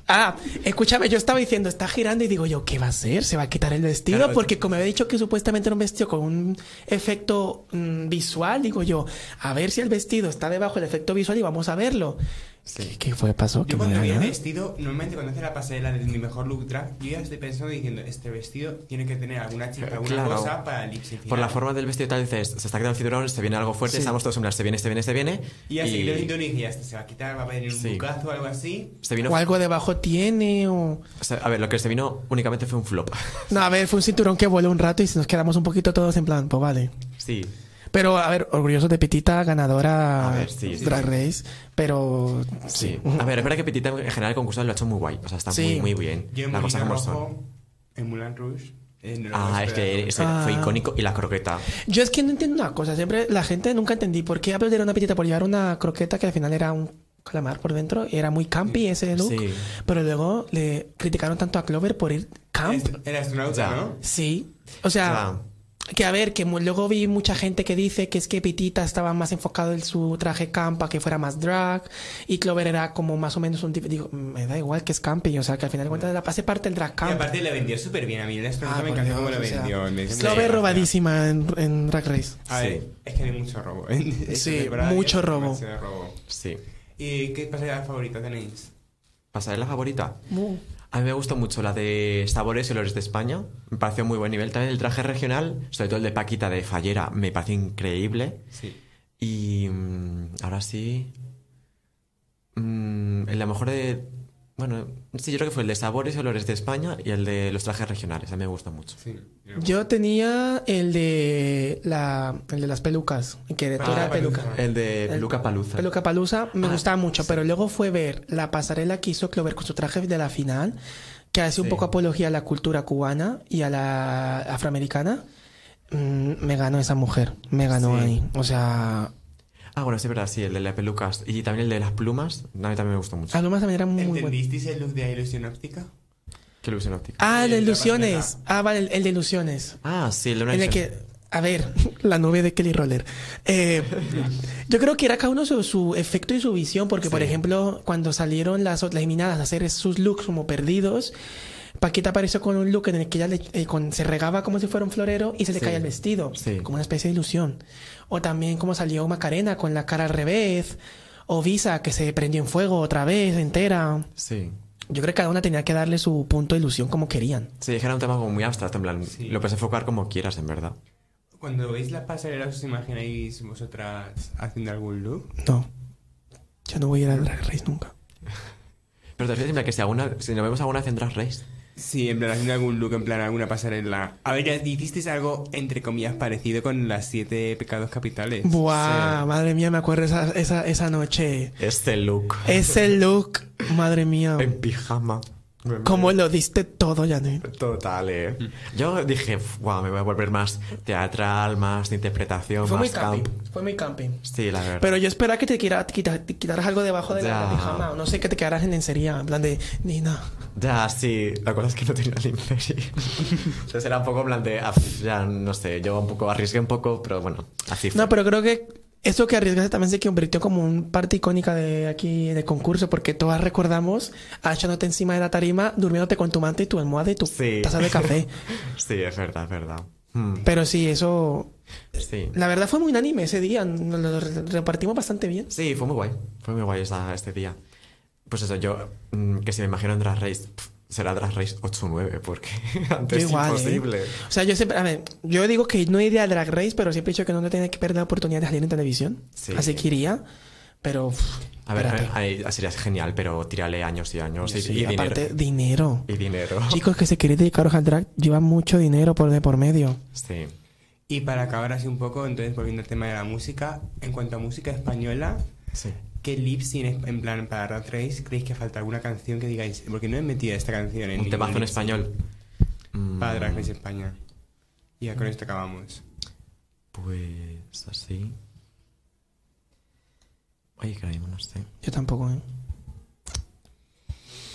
Ah, escúchame, yo estaba diciendo, está girando y digo yo, ¿qué va a hacer? ¿Se va a quitar el vestido? Claro, porque como había dicho que supuestamente era un vestido con un efecto mm, visual, digo yo, a ver si el vestido está debajo del efecto visual y vamos a verlo. Sí. ¿Qué, ¿Qué fue? ¿Pasó? Yo cuando veo vestido, normalmente cuando hace la pasarela de mi mejor look drag, yo ya estoy pensando diciendo, este vestido tiene que tener alguna chica, alguna claro. cosa para el lipsync. Por la forma del vestido tal dices, se está quedando el cinturón, se viene algo fuerte, sí. estamos todos en plan, se viene, se viene, se viene. Y así y... el cinturón y ya se va a quitar, va a venir un sí. bucazo o algo así. Se vino... O algo debajo tiene o... o sea, a ver, lo que se vino únicamente fue un flop. No, a ver, fue un cinturón que voló un rato y nos quedamos un poquito todos en plan, pues vale. Sí. Pero, a ver, orgulloso de Pitita, ganadora ver, sí, Drag sí, Race, sí. pero... Sí. sí. A ver, es verdad que Pitita en general el concurso lo ha hecho muy guay. O sea, está sí. muy, muy bien. Yo en la cosa como rojo, en Moulin Rouge... No ah, es que es, ah. fue icónico. Y la croqueta. Yo es que no entiendo una cosa. Siempre la gente nunca entendí por qué aplaudir a una Pitita por llevar una croqueta que al final era un calamar por dentro. Era muy campy ese look. Sí. Pero luego le criticaron tanto a Clover por ir camp. El astronauta, ¿no? Sí. O sea... Ya. Que a ver, que luego vi mucha gente que dice que es que Pitita estaba más enfocado en su traje camp a que fuera más drag y Clover era como más o menos un tipo... Digo, me da igual que es camping, o sea, que al final de cuentas la pase parte del drag camp. Y aparte la vendió súper bien a mí, la ah, me encantó cómo la vendió. O sea, sí, Clover robadísima en, en Drag Race. A ver, sí. es que hay mucho robo. Sí, mucho robo. robo. Sí. ¿Y qué pasarela favorita tenéis? ¿Pasarela favorita? Uh. A mí me gustó mucho la de Sabores y Olores de España. Me pareció muy buen nivel. También el traje regional, sobre todo el de Paquita de Fallera, me pareció increíble. Sí. Y ahora sí... Mmm, el de mejor de... Bueno, sí, yo creo que fue el de Sabores y Olores de España y el de los trajes regionales. A mí me gustó mucho. Sí. Yo tenía el de la, el de las pelucas, que de toda ah, la peluca. El de Peluca Paluza. Peluca Paluza me ah, gustaba mucho, sí. pero luego fue ver la pasarela que hizo Clover con su traje de la final, que hace un sí. poco apología a la cultura cubana y a la afroamericana. Mm, me ganó esa mujer, me ganó sí. ahí. O sea... Ah, bueno, sí, verdad, sí, el de las pelucas y también el de las plumas, a mí también me gustó mucho. Las plumas también eran muy buenas. ¿Entendisteis el look de la ilusión óptica? ¿Qué ilusión óptica? Ah, el de ilusiones. Ah, vale, el, el de ilusiones. Ah, sí, el de una en el que, a ver, la novia de Kelly Roller. Eh, yo creo que era cada uno su, su efecto y su visión, porque, sí. por ejemplo, cuando salieron las, las eliminadas a hacer sus looks como perdidos... Paquita apareció con un look en el que ella le, eh, con, se regaba como si fuera un florero y se le sí, caía el vestido, sí. como una especie de ilusión. O también como salió Macarena con la cara al revés, o Visa que se prendió en fuego otra vez entera. Sí. Yo creo que cada una tenía que darle su punto de ilusión como querían. Sí, era un tema como muy abstracto, en plan, sí. lo puedes enfocar como quieras, en verdad. Cuando veis la pasarela, ¿os imagináis vosotras haciendo algún look? No, yo no voy a ir al Drag Race nunca. Pero te refieres en plan que si, alguna, si nos vemos alguna vez en Drag Race... Sí, en plan, haciendo algún look, en plan, alguna pasarela. A ver, ya hicisteis algo, entre comillas, parecido con las siete pecados capitales. ¡Buah! Sí. Madre mía, me acuerdo esa, esa, esa noche. Este look. Ese look, madre mía. En pijama. ¿Cómo lo diste todo, Janelle? Total, eh. Yo dije, wow, me voy a volver más teatral, más de interpretación, fue más camping. Camp. Fue muy camping. Sí, la verdad. Pero yo esperaba que te quitaras quitar, quitar algo debajo de ya. la pijama, no sé, que te quedaras en lencería, en plan de Nina. Ya, sí, la cosa es que no tenía lencería. Entonces era un poco en plan de, ya no sé, yo un poco arriesgué un poco, pero bueno, así fue. No, pero creo que... Eso que arriesgaste también se convirtió como un parte icónica de aquí del concurso, porque todas recordamos a echándote encima de la tarima, durmiéndote con tu manta y tu almohada y tu sí. taza de café. Sí, es verdad, es verdad. Hmm. Pero sí, eso... Sí. La verdad fue muy unánime ese día, nos lo repartimos bastante bien. Sí, fue muy guay, fue muy guay esa, este día. Pues eso, yo, que si me imagino en Drag Race... Pff. Será Drag Race ocho nueve, porque antes es imposible. ¿Eh? O sea, yo siempre, a ver, yo digo que no iría a Drag Race, pero siempre he dicho que no tenía que perder la oportunidad de salir en televisión. Sí. Así que iría, pero... Uff, a ver, espérate. Sería genial, pero tírale años y años sí, y, y aparte, dinero. dinero. Y dinero. Chicos que se quieren dedicaros al drag, llevan mucho dinero por, de por medio. Sí. Y para acabar así un poco, entonces, volviendo al tema de la música, en cuanto a música española... Sí. ¿Qué lip-sync en plan para Drag Race creéis que falta alguna canción que digáis? Porque no he metido esta canción en... Un temazo en español. Para Drag Race España. Y ya con esto acabamos. Pues así. Oye, caray, no sé. Yo tampoco, ¿eh?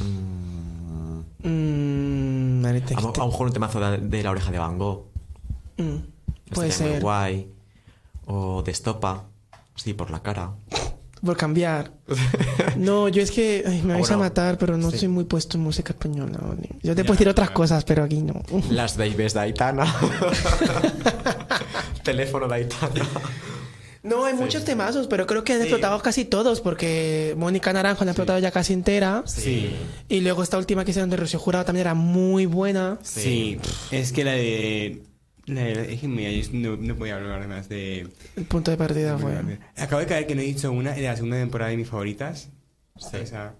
Mm. Mm, a lo mejor un temazo de, de La Oreja de Van Gogh. Mm. Puede ser. Muy guay. O de Estopa. Sí, por la cara. Por cambiar. No, yo es que ay, me vais no. a matar, pero no sí. soy muy puesto en música española. ¿Vale? Yo te ya, puedo decir otras claro. cosas, pero aquí no. Las babies de Aitana. Teléfono de Aitana. No, hay sí. muchos temazos, pero creo que han sí. explotado casi todos, porque Mónica Naranjo la han sí. explotado ya casi entera. Sí. Y luego esta última que hicieron de Rocío Jurado también era muy buena. Sí. sí. Es que la de... La verdad es que mira, yo no, no podía hablar más de... El punto de partida fue... Bueno. Acabo de caer que no he dicho una de la segunda temporada de mis favoritas. Sí. Esa...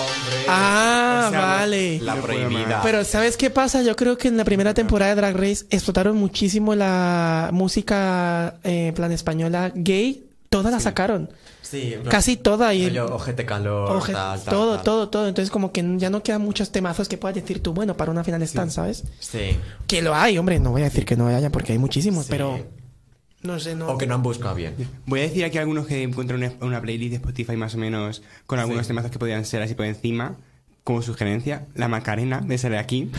Hombre, ah, o sea, vale. La prohibida. Pero ¿sabes qué pasa? Yo creo que en la primera temporada de Drag Race explotaron muchísimo la música eh, plan española gay. Todas sí. la sacaron. Sí. Casi toda. Y el... Ojete calor, Oje... tal, tal, Todo, tal. todo, todo. Entonces como que ya no quedan muchos temazos que puedas decir tú, bueno, para una final stand, sí. ¿sabes? Sí. Que lo hay, hombre. No voy a decir que no haya porque hay muchísimos, sí. pero... No sé, no. O que no han buscado bien. Voy a decir aquí algunos que encuentro una, una playlist de Spotify más o menos con algunos sí. temazos que podrían ser así por encima, como sugerencia. La Macarena, me sale aquí.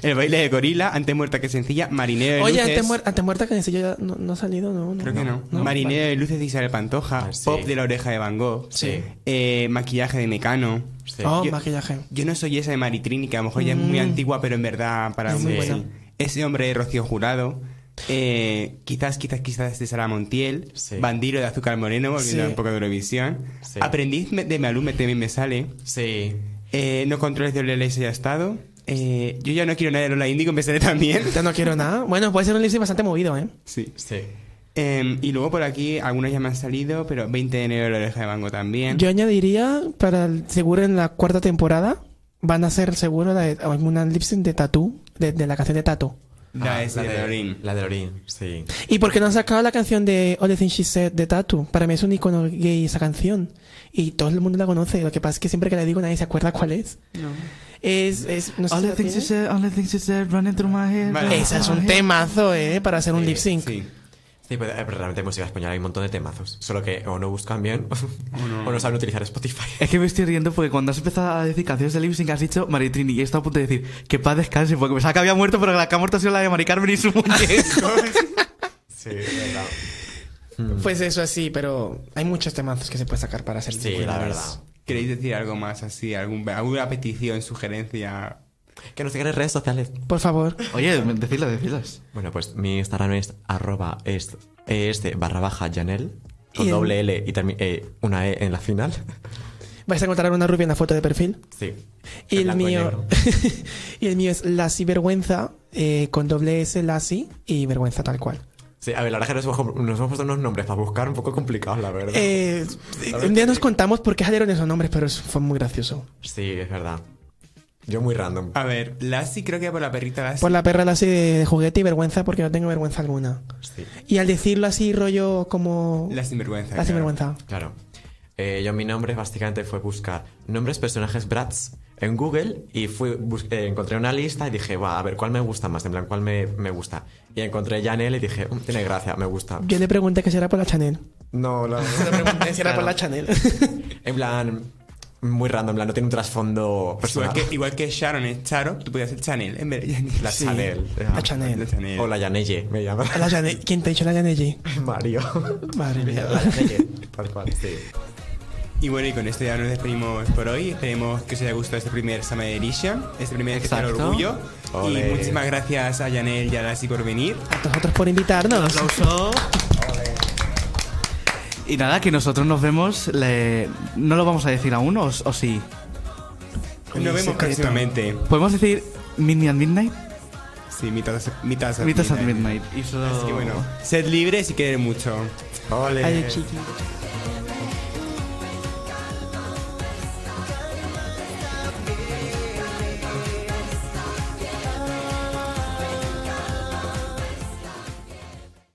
El baile de gorila, Antes muerta que sencilla, Marinero de Luces. Oye, antes, muer antes muerta que sencilla no, no ha salido, ¿no? no Creo que no. no. no Marinero vale. de Luces de Isabel Pantoja, ah, sí. Pop de la oreja de Van Gogh, sí. eh, Maquillaje de Mecano. Sí. Oh, yo, maquillaje. Yo no soy esa de Maritrini, que a lo mejor mm. ya es muy antigua, pero en verdad para es muy buena. Sí. Ese hombre de Rocío Jurado. Eh, quizás, quizás, quizás de Sara Montiel, sí. Bandido de Azúcar Moreno, volviendo sí. un poco de Eurovisión, sí. Aprendiz de Malú también me sale, sí. eh, No controles de Ornella ya ha estado, eh, Yo ya no quiero nada de Lola Indigo, me sale también. Ya no quiero nada. Bueno, puede ser un lipsync bastante movido, ¿eh? Sí, sí. Eh, y luego por aquí algunos ya me han salido, pero veinte de enero de la oreja de Van Gogh también. Yo añadiría, para el, seguro en la cuarta temporada van a ser seguro alguna lipsync de Tatú, de, de la canción de Tatú. Ah, la, de, de Lorin. la de Lorin, sí. ¿Y por qué no han sacado la canción de All the Things She Said de Tatu? Para mí es un icono gay esa canción. Y todo el mundo la conoce. Lo que pasa es que siempre que la digo nadie se acuerda cuál es. No. Es, es, no sé all, the things she said, all the things she said, running through my head. Vale. Esa es un temazo, ¿eh? Para hacer sí, un lip sync. Sí. Sí, pero realmente en música española hay un montón de temazos. Solo que o no buscan bien o no, o no saben utilizar Spotify. Es que me estoy riendo porque cuando has empezado a decir canciones de lip-sync has dicho Maritrini y he estado a punto de decir que paz descanse porque pensaba que había muerto, pero la que ha muerto ha sido la de Mari Carmen y su muñeco. Sí, es verdad. Mm. Pues eso así, pero hay muchos temazos que se puede sacar para hacer. Sí, buenas. La verdad. ¿Queréis decir algo más así? ¿Algún, ¿Alguna petición, sugerencia...? Que nos sigan en redes sociales. Por favor. Oye, decidlas, decidlas. Bueno, pues mi Instagram es arroba es, es de barra baja Janelle con el... doble L y eh, una E en la final. ¿Vais a encontrar una rubia en la foto de perfil? Sí. Y el mío y, y el mío es Lassie Vergüenza eh, con doble S, Lassie y Vergüenza tal cual. Sí, a ver, la verdad es que nos, nos hemos puesto unos nombres para buscar un poco complicados, la verdad. Eh, la verdad un día que... nos contamos por qué salieron esos nombres, pero fue muy gracioso. Sí, es verdad. Yo muy random. A ver, Lassie creo que por la perrita Lassie. Por la perra Lassie de juguete y vergüenza porque no tengo vergüenza alguna. Sí. Y al decirlo así, rollo como... Lassie vergüenza. Lassie claro. vergüenza. Claro. Eh, yo mi nombre básicamente fue buscar nombres, personajes, brats en Google y fui, eh, encontré una lista y dije, va, a ver, ¿cuál me gusta más? En plan, ¿cuál me, me gusta? Y encontré Janelle y dije, um, tiene gracia, me gusta. Yo le pregunté que si era por la Chanel. No, no. Le pregunté si era por la Chanel. En plan... Muy random, no tiene un trasfondo personal. Igual que, igual que Sharon es Charo, tú podías ser Chanel. En vez de... La sí, Chanel. La Chanel. La Chanel. O la Janelle, me llama. La Janelle. ¿Quién te ha dicho la Janelle? Mario. Madre mía. La Janelle. Tal cual, sí. Y bueno, y con esto ya nos despedimos por hoy. Esperemos que os haya gustado este primer Summer Edition, este primer Especial Orgullo. Olé. Y muchísimas gracias a Janelle y a Lassie por venir. A vosotros por invitarnos. Un aplauso. Y nada, que nosotros nos vemos... Le... ¿No lo vamos a decir aún o, o sí? Nos vemos próximamente. ¿Podemos decir Midnight Midnight? Sí, Mitas at Midnight. Mitas at Midnight. Así que bueno, sed libres y querer mucho. Ole. Adiós, chiquis.